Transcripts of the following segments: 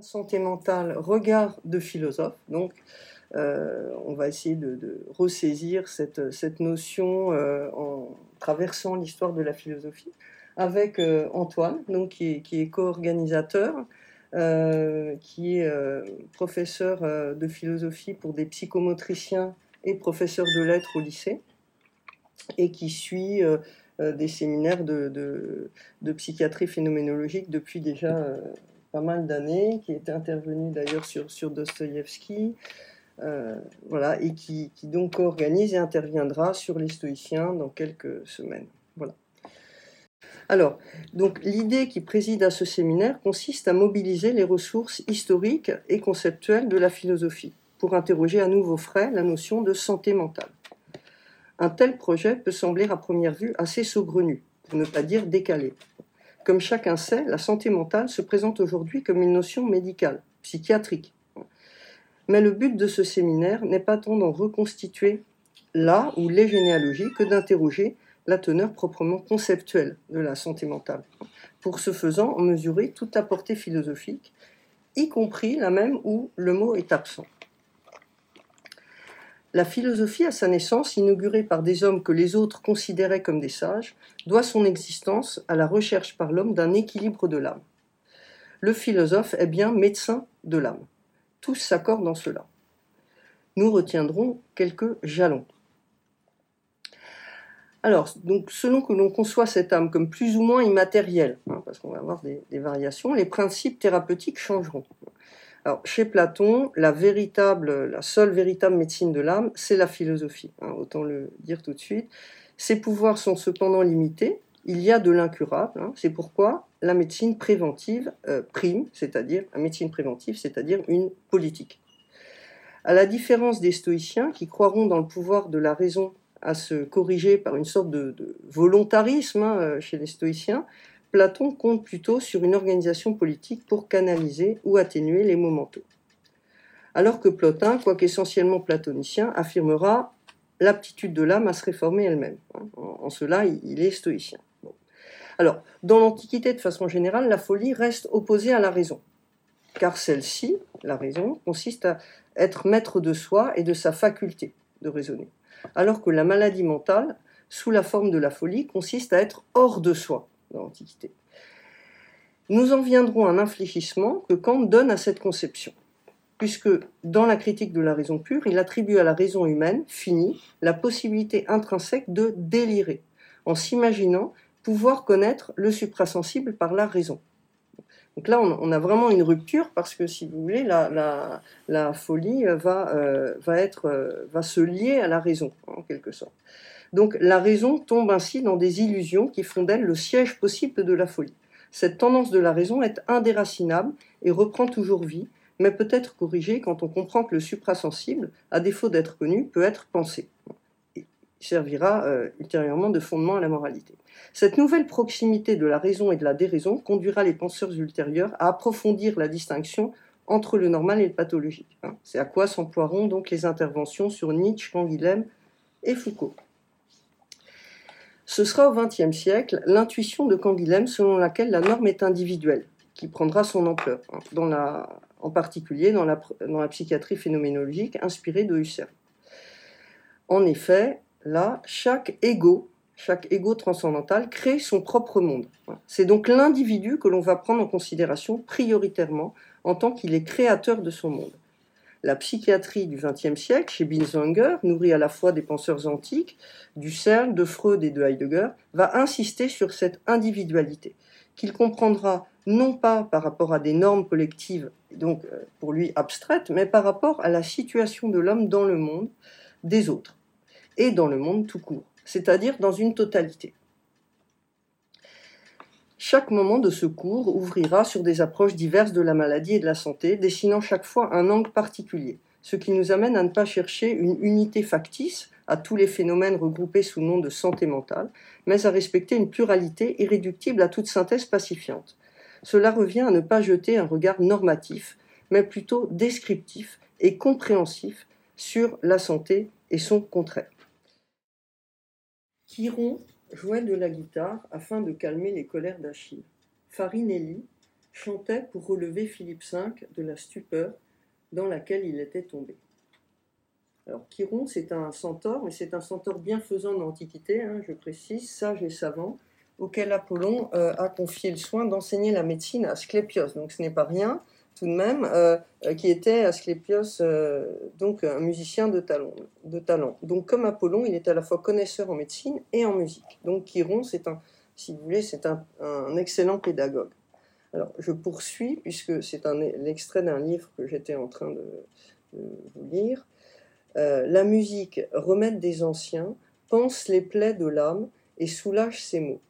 Santé mentale, regard de philosophe. Donc, on va essayer de ressaisir cette notion en traversant l'histoire de la philosophie avec Antoine, donc, qui est co-organisateur, qui est professeur de philosophie pour des psychomotriciens et professeur de lettres au lycée, et qui suit des séminaires de psychiatrie phénoménologique depuis déjà pas mal d'années, qui était intervenu d'ailleurs sur Dostoïevski, voilà, et qui donc organise et interviendra sur les stoïciens dans quelques semaines. Voilà. Alors, donc l'idée qui préside à ce séminaire consiste à mobiliser les ressources historiques et conceptuelles de la philosophie pour interroger à nouveau frais la notion de santé mentale. Un tel projet peut sembler à première vue assez saugrenu, pour ne pas dire décalé. Comme chacun sait, la santé mentale se présente aujourd'hui comme une notion médicale, psychiatrique. Mais le but de ce séminaire n'est pas tant d'en reconstituer la ou les généalogies que d'interroger la teneur proprement conceptuelle de la santé mentale, pour ce faisant en mesurer toute la portée philosophique, y compris la même où le mot est absent. La philosophie, à sa naissance, inaugurée par des hommes que les autres considéraient comme des sages, doit son existence à la recherche par l'homme d'un équilibre de l'âme. Le philosophe est bien médecin de l'âme. Tous s'accordent en cela. Nous retiendrons quelques jalons. Alors, donc, selon que l'on conçoit cette âme comme plus ou moins immatérielle, parce qu'on va avoir des variations, les principes thérapeutiques changeront. Alors, chez Platon, la seule véritable médecine de l'âme, c'est la philosophie, autant le dire tout de suite. Ses pouvoirs sont cependant limités, il y a de l'incurable, c'est pourquoi la médecine préventive prime, c'est-à-dire la médecine préventive, c'est-à-dire une politique. À la différence des stoïciens qui croiront dans le pouvoir de la raison à se corriger par une sorte de volontarisme chez les stoïciens, Platon compte plutôt sur une organisation politique pour canaliser ou atténuer les maux mentaux. Alors que Plotin, quoique essentiellement platonicien, affirmera l'aptitude de l'âme à se réformer elle-même. En cela, il est stoïcien. Bon. Alors, dans l'Antiquité, de façon générale, la folie reste opposée à la raison, car celle-ci, la raison, consiste à être maître de soi et de sa faculté de raisonner, alors que la maladie mentale, sous la forme de la folie, consiste à être hors de soi. Dans l'Antiquité. Nous en viendrons à un infléchissement que Kant donne à cette conception, puisque dans la critique de la raison pure, il attribue à la raison humaine, finie, la possibilité intrinsèque de délirer, en s'imaginant pouvoir connaître le suprasensible par la raison. Donc là, on a vraiment une rupture, parce que, si vous voulez, la folie va se lier à la raison, en quelque sorte. Donc la raison tombe ainsi dans des illusions qui font d'elle le siège possible de la folie. Cette tendance de la raison est indéracinable et reprend toujours vie, mais peut être corrigée quand on comprend que le suprasensible, à défaut d'être connu, peut être pensé. Il servira ultérieurement de fondement à la moralité. Cette nouvelle proximité de la raison et de la déraison conduira les penseurs ultérieurs à approfondir la distinction entre le normal et le pathologique. C'est à quoi s'emploieront donc les interventions sur Nietzsche, Canguilhem et Foucault. Ce sera au XXe siècle l'intuition de Canguilhem selon laquelle la norme est individuelle, qui prendra son ampleur, en particulier dans la psychiatrie phénoménologique inspirée de Husserl. En effet, là, chaque égo transcendantal crée son propre monde. C'est donc l'individu que l'on va prendre en considération prioritairement en tant qu'il est créateur de son monde. La psychiatrie du XXe siècle, chez Binswanger, nourrie à la fois des penseurs antiques, du Husserl, de Freud et de Heidegger, va insister sur cette individualité, qu'il comprendra non pas par rapport à des normes collectives, donc pour lui abstraites, mais par rapport à la situation de l'homme dans le monde des autres, et dans le monde tout court, c'est-à-dire dans une totalité. Chaque moment de ce cours ouvrira sur des approches diverses de la maladie et de la santé, dessinant chaque fois un angle particulier, ce qui nous amène à ne pas chercher une unité factice à tous les phénomènes regroupés sous le nom de santé mentale, mais à respecter une pluralité irréductible à toute synthèse pacifiante. Cela revient à ne pas jeter un regard normatif, mais plutôt descriptif et compréhensif sur la santé et son contraire. Chiron jouait de la guitare afin de calmer les colères d'Achille. Farinelli chantait pour relever Philippe V de la stupeur dans laquelle il était tombé. Alors Chiron, c'est un centaure, mais c'est un centaure bienfaisant de l'Antiquité, hein, je précise, sage et savant, auquel Apollon a confié le soin d'enseigner la médecine à Asclepios. Donc ce n'est pas rien, tout de même, qui était Asclepios, donc un musicien de talent. Donc comme Apollon, il est à la fois connaisseur en médecine et en musique. Donc Chiron, c'est un excellent pédagogue. Alors je poursuis, puisque c'est l'extrait d'un livre que j'étais en train de vous lire. La musique, remède des anciens, pense les plaies de l'âme et soulage ses maux.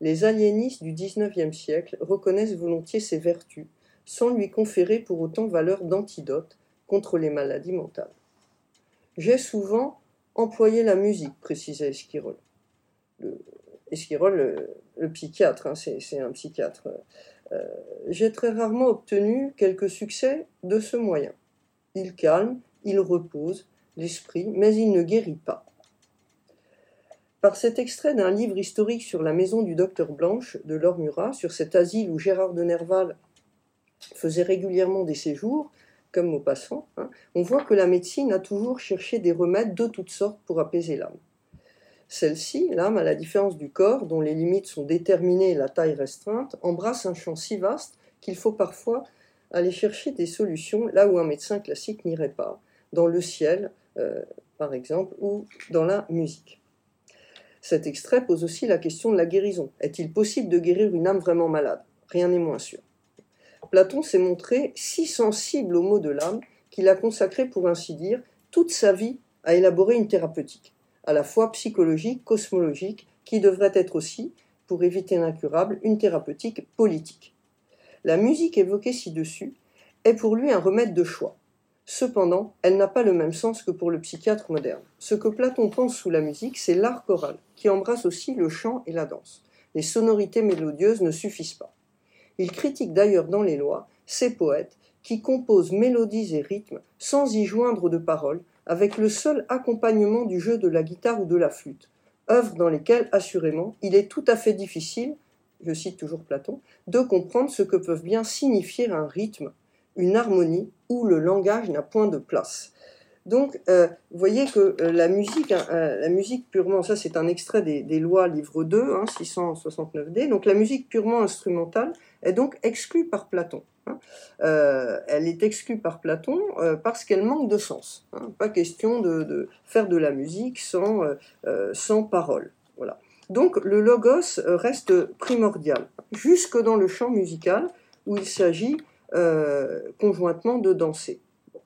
Les aliénistes du XIXe siècle reconnaissent volontiers ses vertus, sans lui conférer pour autant valeur d'antidote contre les maladies mentales. « J'ai souvent employé la musique », précisait Esquirol. Esquirol, le psychiatre, hein, c'est un psychiatre. « J'ai très rarement obtenu quelque succès de ce moyen. Il calme, il repose l'esprit, mais il ne guérit pas. » Par cet extrait d'un livre historique sur la maison du docteur Blanche de Laure Murat, sur cet asile où Gérard de Nerval faisait régulièrement des séjours, comme Maupassant, hein, on voit que la médecine a toujours cherché des remèdes de toutes sortes pour apaiser l'âme. Celle-ci, l'âme, à la différence du corps, dont les limites sont déterminées et la taille restreinte, embrasse un champ si vaste qu'il faut parfois aller chercher des solutions là où un médecin classique n'irait pas, dans le ciel, par exemple, ou dans la musique. Cet extrait pose aussi la question de la guérison. Est-il possible de guérir une âme vraiment malade ? Rien n'est moins sûr. Platon s'est montré si sensible aux maux de l'âme qu'il a consacré, pour ainsi dire, toute sa vie à élaborer une thérapeutique, à la fois psychologique, cosmologique, qui devrait être aussi, pour éviter l'incurable, une thérapeutique politique. La musique évoquée ci-dessus est pour lui un remède de choix. Cependant, elle n'a pas le même sens que pour le psychiatre moderne. Ce que Platon pense sous la musique, c'est l'art choral, qui embrasse aussi le chant et la danse. Les sonorités mélodieuses ne suffisent pas. Il critique d'ailleurs dans les lois ces poètes qui composent mélodies et rythmes sans y joindre de paroles, avec le seul accompagnement du jeu de la guitare ou de la flûte, œuvres dans lesquelles, assurément, il est tout à fait difficile, je cite toujours Platon, de comprendre ce que peuvent bien signifier un rythme, une harmonie où le langage n'a point de place. Donc, vous voyez que la musique purement, ça c'est un extrait des lois, livre 2, hein, 669D, donc la musique purement instrumentale est donc exclue par Platon. Hein. Elle est exclue par Platon parce qu'elle manque de sens. Hein. Pas question de faire de la musique sans parole. Voilà. Donc, le logos reste primordial, jusque dans le champ musical où il s'agit conjointement de danser. Bon.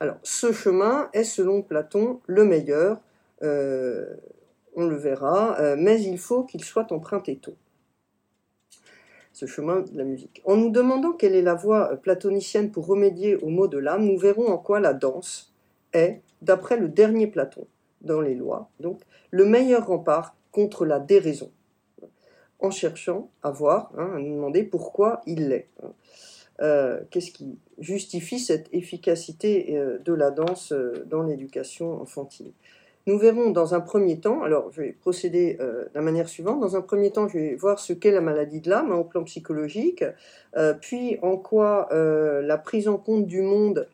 Alors, ce chemin est selon Platon le meilleur, on le verra, mais il faut qu'il soit emprunté tôt, ce chemin de la musique. En nous demandant quelle est la voie platonicienne pour remédier aux maux de l'âme, nous verrons en quoi la danse est, d'après le dernier Platon, dans les lois, donc, le meilleur rempart contre la déraison, en cherchant à voir, hein, à nous demander pourquoi il l'est. Qu'est-ce qui justifie cette efficacité de la danse dans l'éducation enfantine. Nous verrons dans un premier temps, alors je vais procéder de la manière suivante, dans un premier temps je vais voir ce qu'est la maladie de l'âme, hein, au plan psychologique, puis en quoi la prise en compte du monde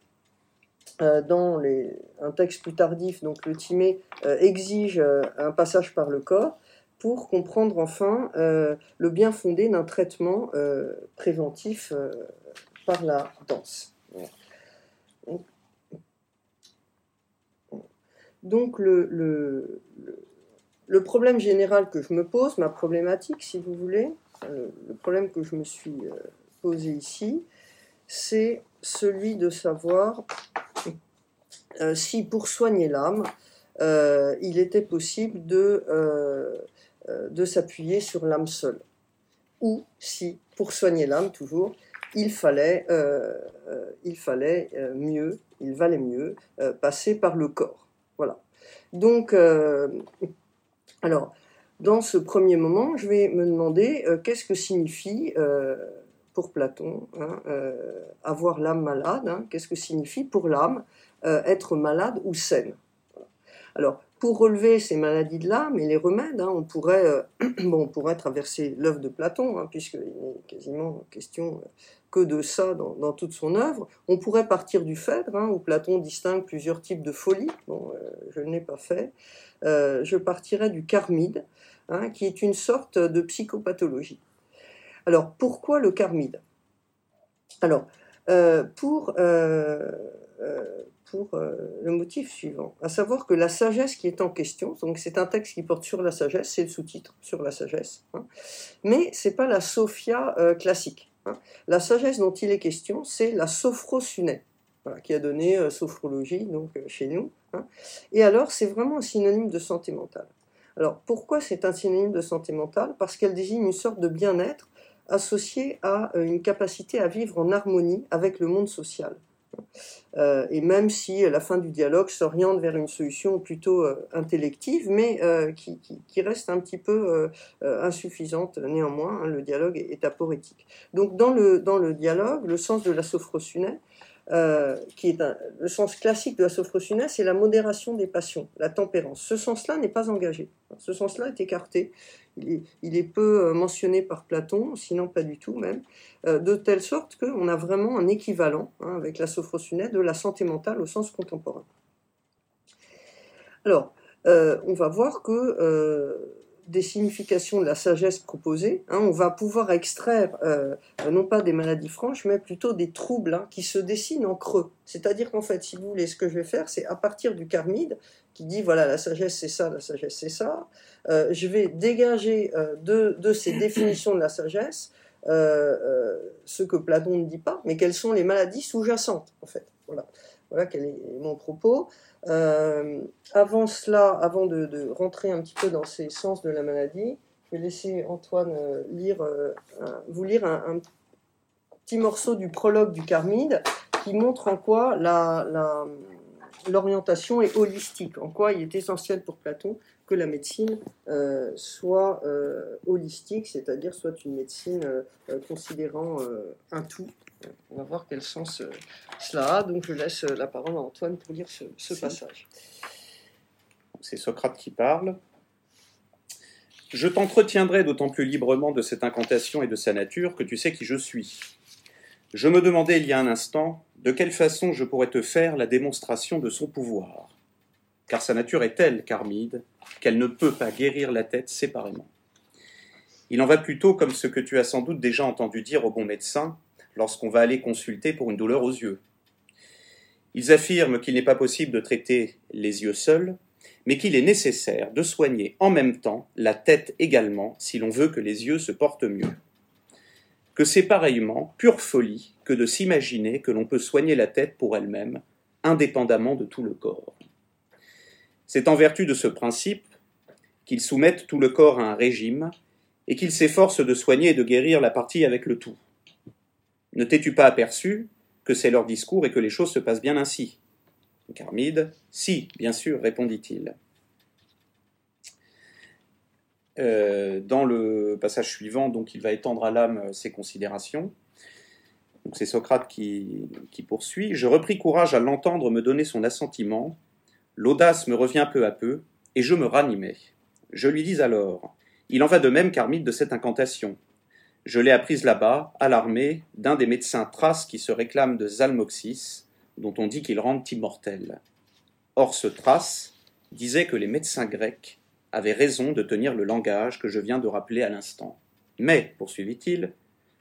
dans un texte plus tardif, donc le Timée, exige un passage par le corps, pour comprendre enfin le bien fondé d'un traitement préventif par la danse. Donc le problème général que je me pose, ma problématique si vous voulez, le problème que je me suis posé ici, c'est celui de savoir si pour soigner l'âme, il était possible de s'appuyer sur l'âme seule, ou si, pour soigner l'âme toujours, il valait mieux passer par le corps. Voilà. Donc, alors, dans ce premier moment, je vais me demander qu'est-ce que signifie, pour Platon, hein, avoir l'âme malade, hein, qu'est-ce que signifie pour l'âme être malade ou saine. Voilà. Alors, Pour relever ces maladies de l'âme et les remèdes, hein, on pourrait, bon, on pourrait traverser l'œuvre de Platon, hein, puisqu'il n'est quasiment question que de ça dans toute son œuvre. On pourrait partir du Phèdre, hein, où Platon distingue plusieurs types de folie. Bon, je ne l'ai pas fait. Je partirais du Charmide, hein, qui est une sorte de psychopathologie. Alors, pourquoi le Charmide? Alors, pour le motif suivant, à savoir que la sagesse qui est en question, donc c'est un texte qui porte sur la sagesse, c'est le sous-titre, sur la sagesse, hein, mais c'est pas la Sophia classique. Hein. La sagesse dont il est question, c'est la sophrosuné, voilà, qui a donné sophrologie donc, chez nous. Hein. Et alors, c'est vraiment un synonyme de santé mentale. Alors, pourquoi c'est un synonyme de santé mentale? Parce qu'elle désigne une sorte de bien-être associé à une capacité à vivre en harmonie avec le monde social. Et même si la fin du dialogue s'oriente vers une solution plutôt intellective, mais qui reste un petit peu insuffisante néanmoins, hein, le dialogue est aporétique. Donc dans le dialogue, le sens de la sophrosuné, qui est le sens classique de la sophrosuné, c'est la modération des passions, la tempérance. Ce sens-là n'est pas engagé, ce sens-là est écarté. Il est peu mentionné par Platon, sinon pas du tout même, de telle sorte qu'on a vraiment un équivalent, hein, avec la sophrosuné, de la santé mentale au sens contemporain. Alors, on va voir que des significations de la sagesse proposées, hein, on va pouvoir extraire, non pas des maladies franches, mais plutôt des troubles, hein, qui se dessinent en creux. C'est-à-dire qu'en fait, si vous voulez, ce que je vais faire, c'est à partir du Charmide, qui dit, voilà, la sagesse c'est ça, je vais dégager de ces définitions de la sagesse ce que Platon ne dit pas, mais quelles sont les maladies sous-jacentes, en fait. Voilà quel est mon propos. Avant cela, avant de rentrer un petit peu dans ces sens de la maladie, je vais laisser Antoine vous lire un petit morceau du prologue du Charmide qui montre en quoi l'orientation est holistique, en quoi il est essentiel pour Platon que la médecine soit holistique, c'est-à-dire soit une médecine considérant un tout. On va voir quel sens cela a, donc je laisse la parole à Antoine pour lire ce passage. C'est Socrate qui parle. « Je t'entretiendrai d'autant plus librement de cette incantation et de sa nature que tu sais qui je suis. Je me demandais il y a un instant de quelle façon je pourrais te faire la démonstration de son pouvoir, car sa nature est telle, Charmide, qu'elle ne peut pas guérir la tête séparément. Il en va plutôt comme ce que tu as sans doute déjà entendu dire au bon médecin lorsqu'on va aller consulter pour une douleur aux yeux. Ils affirment qu'il n'est pas possible de traiter les yeux seuls, mais qu'il est nécessaire de soigner en même temps la tête également si l'on veut que les yeux se portent mieux. Que c'est pareillement pure folie que de s'imaginer que l'on peut soigner la tête pour elle-même, indépendamment de tout le corps. C'est en vertu de ce principe qu'ils soumettent tout le corps à un régime et qu'ils s'efforcent de soigner et de guérir la partie avec le tout. Ne t'es-tu pas aperçu que c'est leur discours et que les choses se passent bien ainsi ? » Charmide, « Si, bien sûr, répondit-il. » Dans le passage suivant, donc, il va étendre à l'âme ses considérations. Donc, c'est Socrate qui poursuit. « Je repris courage à l'entendre me donner son assentiment. L'audace me revient peu à peu, et je me ranimais. Je lui dis alors, il en va de même, Charmide, de cette incantation. Je l'ai apprise là-bas, à l'armée, d'un des médecins thraces qui se réclament de Zalmoxis, dont on dit qu'ils rendent immortels. Or ce Thrace disait que les médecins grecs avaient raison de tenir le langage que je viens de rappeler à l'instant. Mais, poursuivit-il,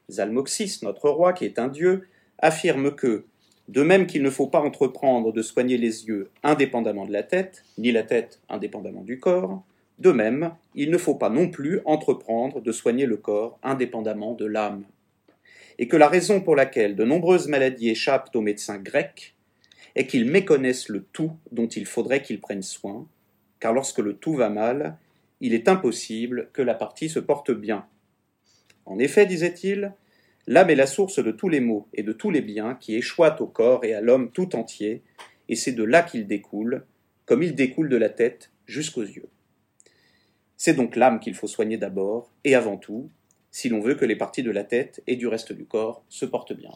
Zalmoxis, notre roi, qui est un dieu, affirme que, de même qu'il ne faut pas entreprendre de soigner les yeux indépendamment de la tête, ni la tête indépendamment du corps, de même, il ne faut pas non plus entreprendre de soigner le corps indépendamment de l'âme. Et que la raison pour laquelle de nombreuses maladies échappent aux médecins grecs est qu'ils méconnaissent le tout dont il faudrait qu'ils prennent soin, car lorsque le tout va mal, il est impossible que la partie se porte bien. En effet, disait-il, l'âme est la source de tous les maux et de tous les biens qui échoient au corps et à l'homme tout entier, et c'est de là qu'ils découlent, comme ils découlent de la tête jusqu'aux yeux. C'est donc l'âme qu'il faut soigner d'abord et avant tout, si l'on veut que les parties de la tête et du reste du corps se portent bien. »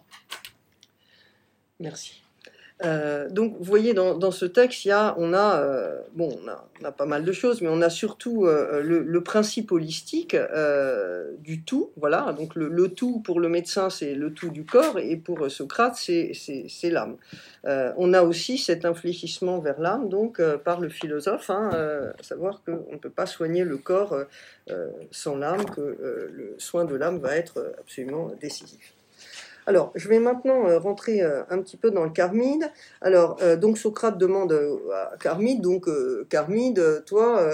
Merci. Donc, vous voyez, dans ce texte, on a pas mal de choses, mais on a surtout le principe holistique du tout. Voilà, donc le tout pour le médecin, c'est le tout du corps, et pour Socrate, c'est l'âme. On a aussi cet infléchissement vers l'âme, donc par le philosophe, hein, à savoir qu'on ne peut pas soigner le corps sans l'âme, que le soin de l'âme va être absolument décisif. Alors, je vais maintenant rentrer un petit peu dans le Charmide. Alors, donc Socrate demande à Charmide, donc Charmide, toi,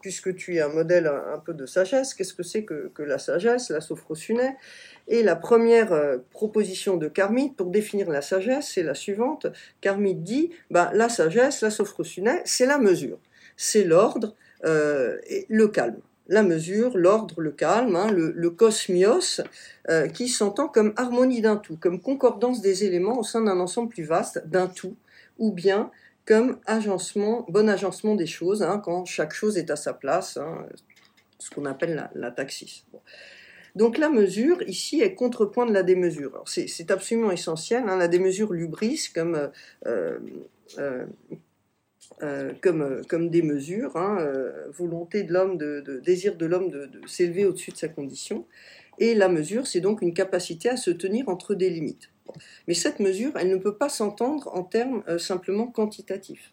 puisque tu es un modèle un peu de sagesse, qu'est-ce que c'est que la sagesse, la sophrosuné? Et la première proposition de Charmide pour définir la sagesse, c'est la suivante. Charmide dit, bah, la sagesse, la sophrosuné, c'est la mesure, c'est l'ordre et le calme. La mesure, l'ordre, le calme, hein, le cosmios, qui s'entend comme harmonie d'un tout, comme concordance des éléments au sein d'un ensemble plus vaste, d'un tout, ou bien comme agencement, bon agencement des choses, hein, quand chaque chose est à sa place, hein, ce qu'on appelle la taxis. Bon. Donc la mesure, ici, est contrepoint de la démesure. C'est absolument essentiel, hein, la démesure lubris, comme des mesures, hein, volonté de l'homme, désir de l'homme de s'élever au-dessus de sa condition. Et la mesure, c'est donc une capacité à se tenir entre des limites. Mais cette mesure, elle ne peut pas s'entendre en termes simplement quantitatifs.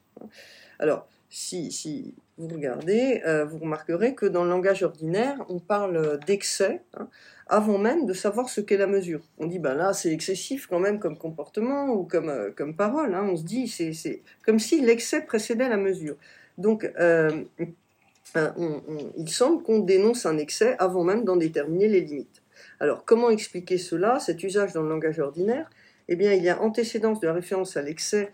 Alors, si vous regardez, vous remarquerez que dans le langage ordinaire, on parle d'excès, hein, avant même de savoir ce qu'est la mesure. On dit, ben là, c'est excessif quand même comme comportement ou comme parole. Hein. On se dit, c'est comme si l'excès précédait la mesure. Donc, il semble qu'on dénonce un excès avant même d'en déterminer les limites. Alors, comment expliquer cela, cet usage dans le langage ordinaire? Eh bien, il y a antécédence de la référence à l'excès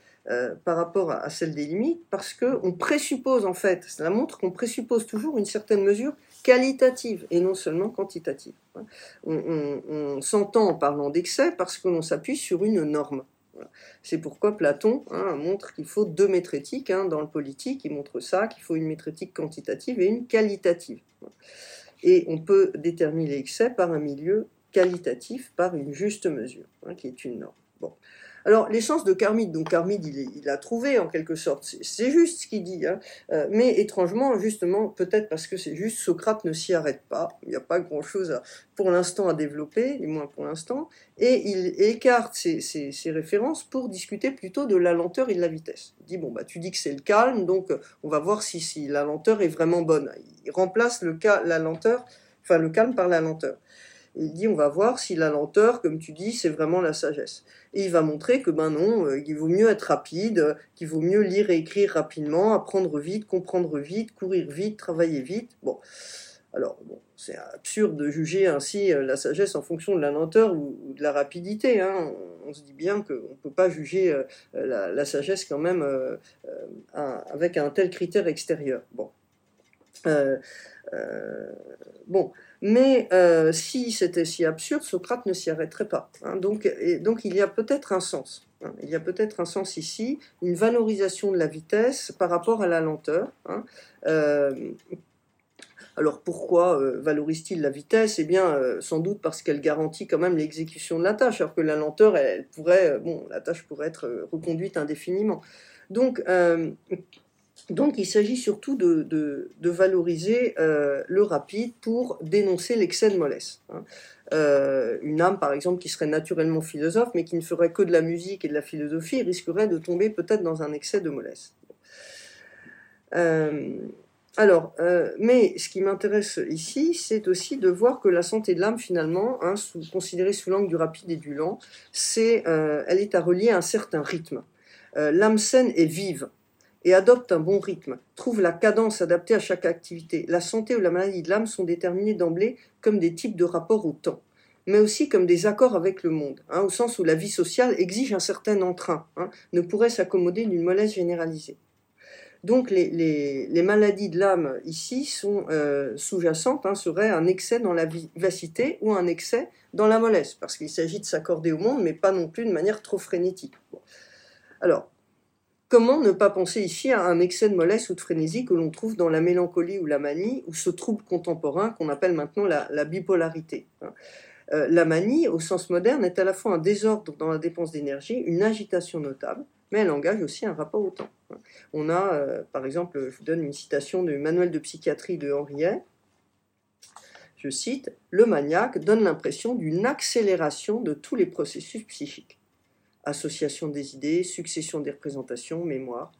par rapport à celle des limites, parce qu'on présuppose, en fait, cela montre qu'on présuppose toujours une certaine mesure qualitative et non seulement quantitative. On s'entend en parlant d'excès parce que l'on s'appuie sur une norme. Voilà. C'est pourquoi Platon, hein, montre qu'il faut deux métrétiques, hein, dans le Politique, il montre ça, qu'il faut une métrétique quantitative et une qualitative. Voilà. Et on peut déterminer l'excès par un milieu qualitatif, par une juste mesure, hein, qui est une norme. Bon. Alors, l'essence de Charmide, donc Charmide, il a trouvé en quelque sorte, c'est juste ce qu'il dit, hein, mais étrangement, justement, peut-être parce que c'est juste, Socrate ne s'y arrête pas, il n'y a pas grand-chose pour l'instant à développer, du moins pour l'instant, et il écarte ses références pour discuter plutôt de la lenteur et de la vitesse. Il dit, bon, bah, tu dis que c'est le calme, donc on va voir si la lenteur est vraiment bonne. Il remplace le calme par la lenteur. Il dit, on va voir si la lenteur, comme tu dis, c'est vraiment la sagesse. Et il va montrer que, ben non, il vaut mieux être rapide, qu'il vaut mieux lire et écrire rapidement, apprendre vite, comprendre vite, courir vite, travailler vite. Bon, alors, bon, c'est absurde de juger ainsi la sagesse en fonction de la lenteur ou de la rapidité. Hein. On se dit bien qu'on ne peut pas juger la sagesse quand même avec un tel critère extérieur. Bon. Mais si c'était si absurde, Socrate ne s'y arrêterait pas. Hein, donc il y a peut-être un sens. Hein, il y a peut-être un sens ici, une valorisation de la vitesse par rapport à la lenteur. Hein, alors pourquoi valorise-t-il la vitesse? Eh bien, sans doute parce qu'elle garantit quand même l'exécution de la tâche, alors que la lenteur, elle pourrait, la tâche pourrait être reconduite indéfiniment. Donc, il s'agit surtout de valoriser le rapide pour dénoncer l'excès de mollesse. Hein. Une âme, par exemple, qui serait naturellement philosophe, mais qui ne ferait que de la musique et de la philosophie, risquerait de tomber peut-être dans un excès de mollesse. Mais ce qui m'intéresse ici, c'est aussi de voir que la santé de l'âme, finalement, hein, considérée sous l'angle du rapide et du lent, elle est à relier à un certain rythme. L'âme saine est vive et adopte un bon rythme, trouve la cadence adaptée à chaque activité. La santé ou la maladie de l'âme sont déterminées d'emblée comme des types de rapports au temps, mais aussi comme des accords avec le monde, hein, au sens où la vie sociale exige un certain entrain, hein, ne pourrait s'accommoder d'une mollesse généralisée. Donc les maladies de l'âme ici sont sous-jacentes, hein, seraient un excès dans la vivacité ou un excès dans la mollesse, parce qu'il s'agit de s'accorder au monde, mais pas non plus de manière trop frénétique. Bon. Alors, comment ne pas penser ici à un excès de mollesse ou de frénésie que l'on trouve dans la mélancolie ou la manie, ou ce trouble contemporain qu'on appelle maintenant la bipolarité. La manie, au sens moderne, est à la fois un désordre dans la dépense d'énergie, une agitation notable, mais elle engage aussi un rapport au temps. On a, par exemple, je vous donne une citation du manuel de psychiatrie de Henri Ey. Je cite, « Le maniaque donne l'impression d'une accélération de tous les processus psychiques. Association des idées, succession des représentations, mémoire.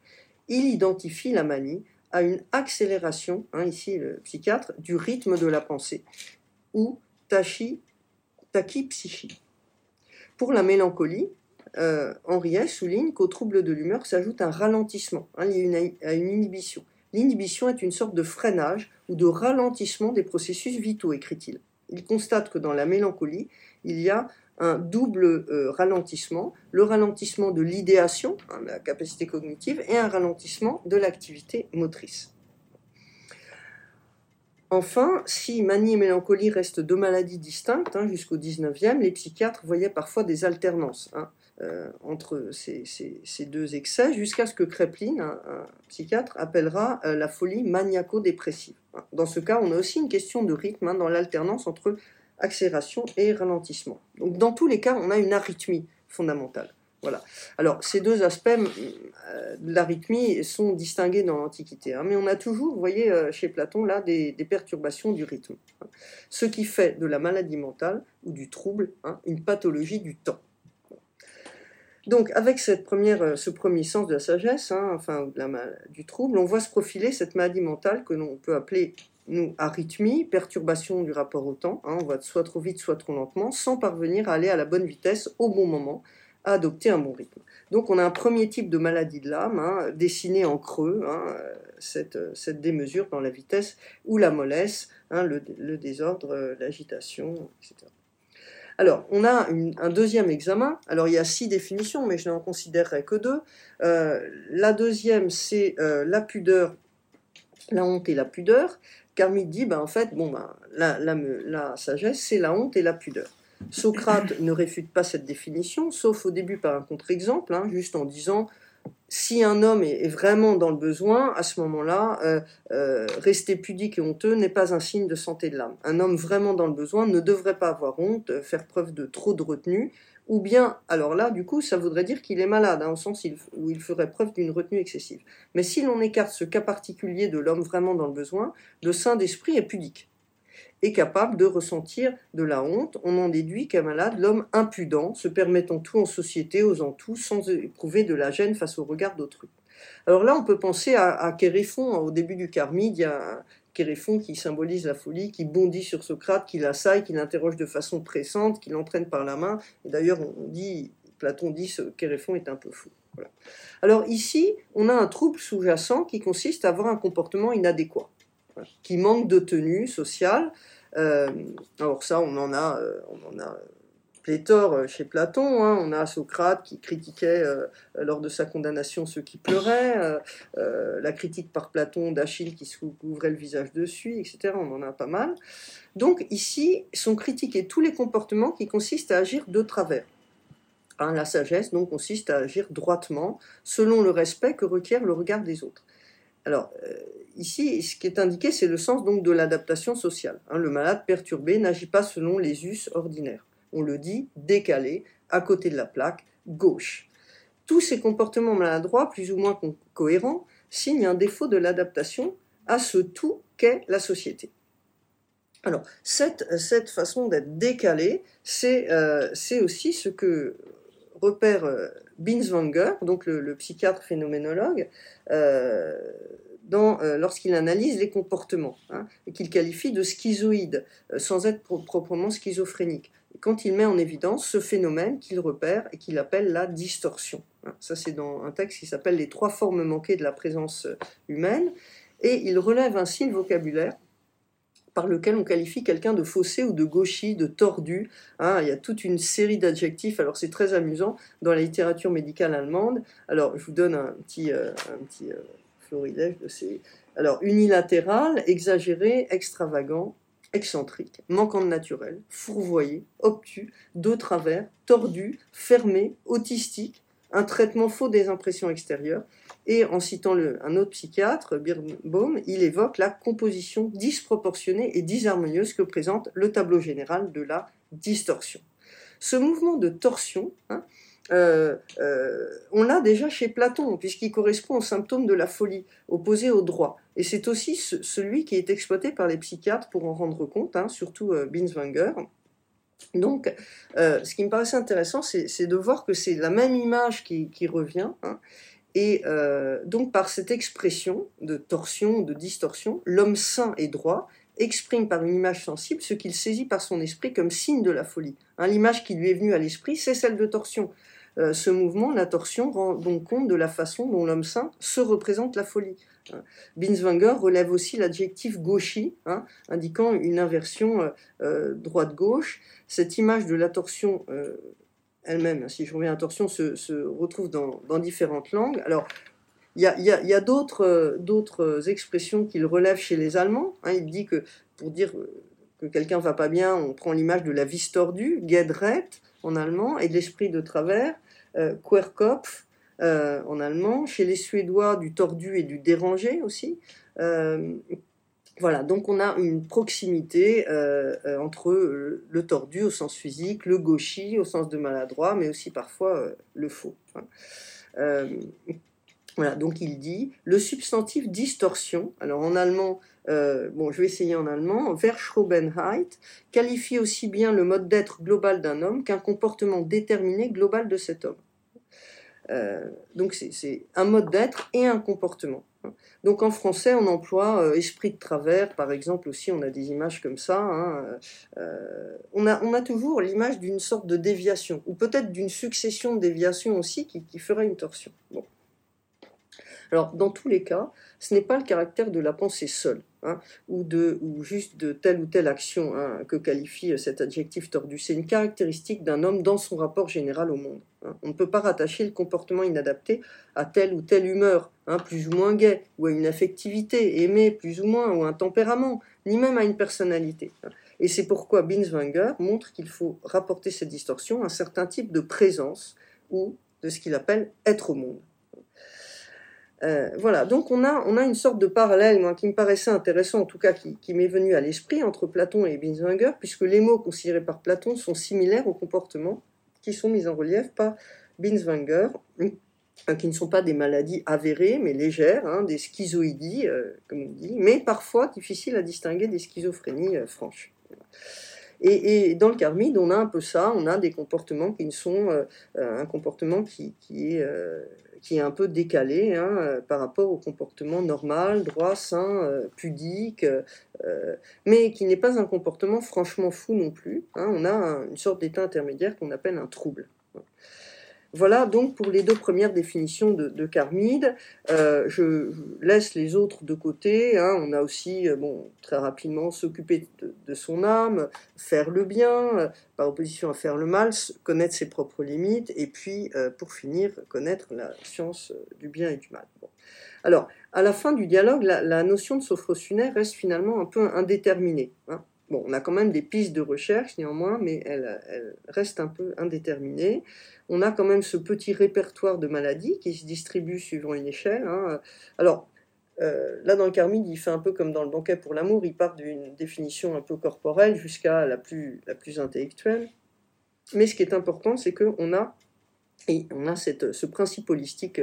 Il identifie la manie à une accélération, ici le psychiatre, du rythme de la pensée, ou tachypsychie. Pour la mélancolie, Henri Ey souligne qu'au trouble de l'humeur s'ajoute un ralentissement, lié à une inhibition. L'inhibition est une sorte de freinage ou de ralentissement des processus vitaux, écrit-il. Il constate que dans la mélancolie, il y a un double ralentissement, le ralentissement de l'idéation, la capacité cognitive, et un ralentissement de l'activité motrice. Enfin, si manie et mélancolie restent deux maladies distinctes, jusqu'au XIXe, les psychiatres voyaient parfois des alternances entre ces deux excès, jusqu'à ce que Kraepelin, un psychiatre, appellera la folie maniaco-dépressive. Dans ce cas, on a aussi une question de rythme dans l'alternance entre accélération et ralentissement. Donc, dans tous les cas, on a une arythmie fondamentale. Voilà. Alors, ces deux aspects de l'arythmie sont distingués dans l'Antiquité, mais on a toujours, vous voyez, chez Platon, là, des perturbations du rythme. Ce qui fait de la maladie mentale ou du trouble une pathologie du temps. Donc, avec ce premier sens de la sagesse, du trouble, on voit se profiler cette maladie mentale que l'on peut appeler, nous, arythmie, perturbation du rapport au temps. On va soit trop vite, soit trop lentement, sans parvenir à aller à la bonne vitesse au bon moment, à adopter un bon rythme. Donc on a un premier type de maladie de l'âme, dessinée en creux, cette démesure dans la vitesse ou la mollesse, le désordre, l'agitation, etc. Alors, on a un deuxième examen. Alors, il y a 6 définitions, mais je n'en considérerai que 2. La deuxième, c'est la pudeur, la honte et la pudeur. Charmide dit, la sagesse, c'est la honte et la pudeur. Socrate ne réfute pas cette définition, sauf au début par un contre-exemple, juste en disant, si un homme est vraiment dans le besoin, à ce moment-là, rester pudique et honteux n'est pas un signe de santé de l'âme. Un homme vraiment dans le besoin ne devrait pas avoir honte, faire preuve de trop de retenue, ou bien, alors là, du coup, ça voudrait dire qu'il est malade, au sens où il ferait preuve d'une retenue excessive. Mais si l'on écarte ce cas particulier de l'homme vraiment dans le besoin, le saint d'esprit est pudique, est capable de ressentir de la honte. On en déduit qu'un malade, l'homme impudent, se permettant tout en société, osant tout, sans éprouver de la gêne face au regard d'autrui. Alors là, on peut penser à Chéréphon. Au début du Charmide, il y a Chéréphon qui symbolise la folie, qui bondit sur Socrate, qui l'assaille, qui l'interroge de façon pressante, qui l'entraîne par la main. Et d'ailleurs, Platon dit que Chéréphon est un peu fou. Voilà. Alors ici, on a un trouble sous-jacent qui consiste à avoir un comportement inadéquat, qui manque de tenue sociale. Alors ça, on en a pléthore chez Platon. On a Socrate qui critiquait lors de sa condamnation ceux qui pleuraient, la critique par Platon d'Achille qui se couvrait le visage de suie, etc. On en a pas mal. Donc ici, sont critiqués tous les comportements qui consistent à agir de travers. La sagesse donc consiste à agir droitement, selon le respect que requiert le regard des autres. Alors, ici, ce qui est indiqué, c'est le sens donc de l'adaptation sociale. Le malade perturbé n'agit pas selon les us ordinaires. On le dit décalé, à côté de la plaque, gauche. Tous ces comportements maladroits, plus ou moins cohérents, signent un défaut de l'adaptation à ce tout qu'est la société. Alors, cette façon d'être décalé, c'est aussi ce que repère Binswanger, donc le psychiatre phénoménologue, lorsqu'il analyse les comportements, et qu'il qualifie de schizoïde, sans être proprement schizophrénique, quand il met en évidence ce phénomène qu'il repère et qu'il appelle la distorsion. Ça, c'est dans un texte qui s'appelle « Les 3 formes manquées de la présence humaine », et il relève ainsi le vocabulaire par lequel on qualifie quelqu'un de faussé ou de gauchis, de tordu. Il y a toute une série d'adjectifs, alors c'est très amusant, dans la littérature médicale allemande. Alors, je vous donne un petit florilège de ces... Alors, unilatéral, exagéré, extravagant, excentrique, manquant de naturel, fourvoyé, obtus, de travers, tordu, fermé, autistique, un traitement faux des impressions extérieures. Et en citant un autre psychiatre, Binbaum, il évoque la composition disproportionnée et disharmonieuse que présente le tableau général de la distorsion. Ce mouvement de torsion on l'a déjà chez Platon, puisqu'il correspond au symptôme de la folie, opposé au droit. Et c'est aussi celui qui est exploité par les psychiatres pour en rendre compte, hein, surtout Binswanger. Donc, ce qui me paraissait intéressant, c'est de voir que c'est la même image qui revient, hein, et donc par cette expression de torsion, de distorsion, l'homme sain et droit exprime par une image sensible ce qu'il saisit par son esprit comme signe de la folie. Hein, l'image qui lui est venue à l'esprit, c'est celle de torsion. Ce mouvement, la torsion, rend donc compte de la façon dont l'homme sain se représente la folie. Binswanger relève aussi l'adjectif gauchy, hein, indiquant une inversion droite-gauche. Cette image de la torsion elle-même, si je reviens à torsion, se retrouve dans différentes langues. Alors, il y a d'autres expressions qu'il relève chez les Allemands. Hein, il dit que, pour dire que quelqu'un ne va pas bien, on prend l'image de la vis tordue, Geldrecht en allemand, et de l'esprit de travers, Querkopf, en allemand, chez les Suédois du tordu et du dérangé aussi. Voilà, donc on a une proximité entre le tordu au sens physique, le gauchy au sens de maladroit, mais aussi parfois le faux. Hein. Voilà, donc il dit le substantif distorsion, alors en allemand, bon, je vais essayer en allemand, Verschrobenheit, qualifie aussi bien le mode d'être global d'un homme qu'un comportement déterminé global de cet homme. Donc c'est un mode d'être et un comportement. Donc en français, on emploie esprit de travers, par exemple aussi, on a des images comme ça. Hein, on a toujours l'image d'une sorte de déviation, ou peut-être d'une succession de déviations aussi qui ferait une torsion. Bon. Alors dans tous les cas, ce n'est pas le caractère de la pensée seule, hein, ou juste de telle ou telle action, hein, que qualifie cet adjectif tordu. C'est une caractéristique d'un homme dans son rapport général au monde. Hein. On ne peut pas rattacher le comportement inadapté à telle ou telle humeur, hein, plus ou moins gaie, ou à une affectivité aimée plus ou moins, ou à un tempérament, ni même à une personnalité. Hein. Et c'est pourquoi Binswanger montre qu'il faut rapporter cette distorsion à un certain type de présence, ou de ce qu'il appelle « être au monde ». Voilà, donc on a une sorte de parallèle, moi, qui me paraissait intéressant, en tout cas qui m'est venu à l'esprit, entre Platon et Binswanger, puisque les mots considérés par Platon sont similaires aux comportements qui sont mis en relief par Binswanger, qui ne sont pas des maladies avérées, mais légères, hein, des schizoïdies, comme on dit, mais parfois difficiles à distinguer des schizophrénies franches. Et dans le Charmide, on a un peu ça, on a des comportements qui ne sont... un comportement qui est un peu décalé, hein, par rapport au comportement normal, droit, sain, pudique, mais qui n'est pas un comportement franchement fou non plus. Hein, on a une sorte d'état intermédiaire qu'on appelle un trouble. Voilà donc pour les deux premières définitions de Charmide. Je laisse les autres de côté. Hein. On a aussi, bon, très rapidement, s'occuper de son âme, faire le bien, par opposition à faire le mal, connaître ses propres limites, et puis, pour finir, connaître la science du bien et du mal. Bon. Alors, à la fin du dialogue, la notion de sophrosunaire reste finalement un peu indéterminée. Hein. Bon, on a quand même des pistes de recherche néanmoins, mais elle reste un peu indéterminée. On a quand même ce petit répertoire de maladies qui se distribue suivant une échelle. Hein. Alors, là dans le Charmide, il fait un peu comme dans le banquet pour l'amour, il part d'une définition un peu corporelle jusqu'à la plus intellectuelle. Mais ce qui est important, c'est qu'on a, ce principe holistique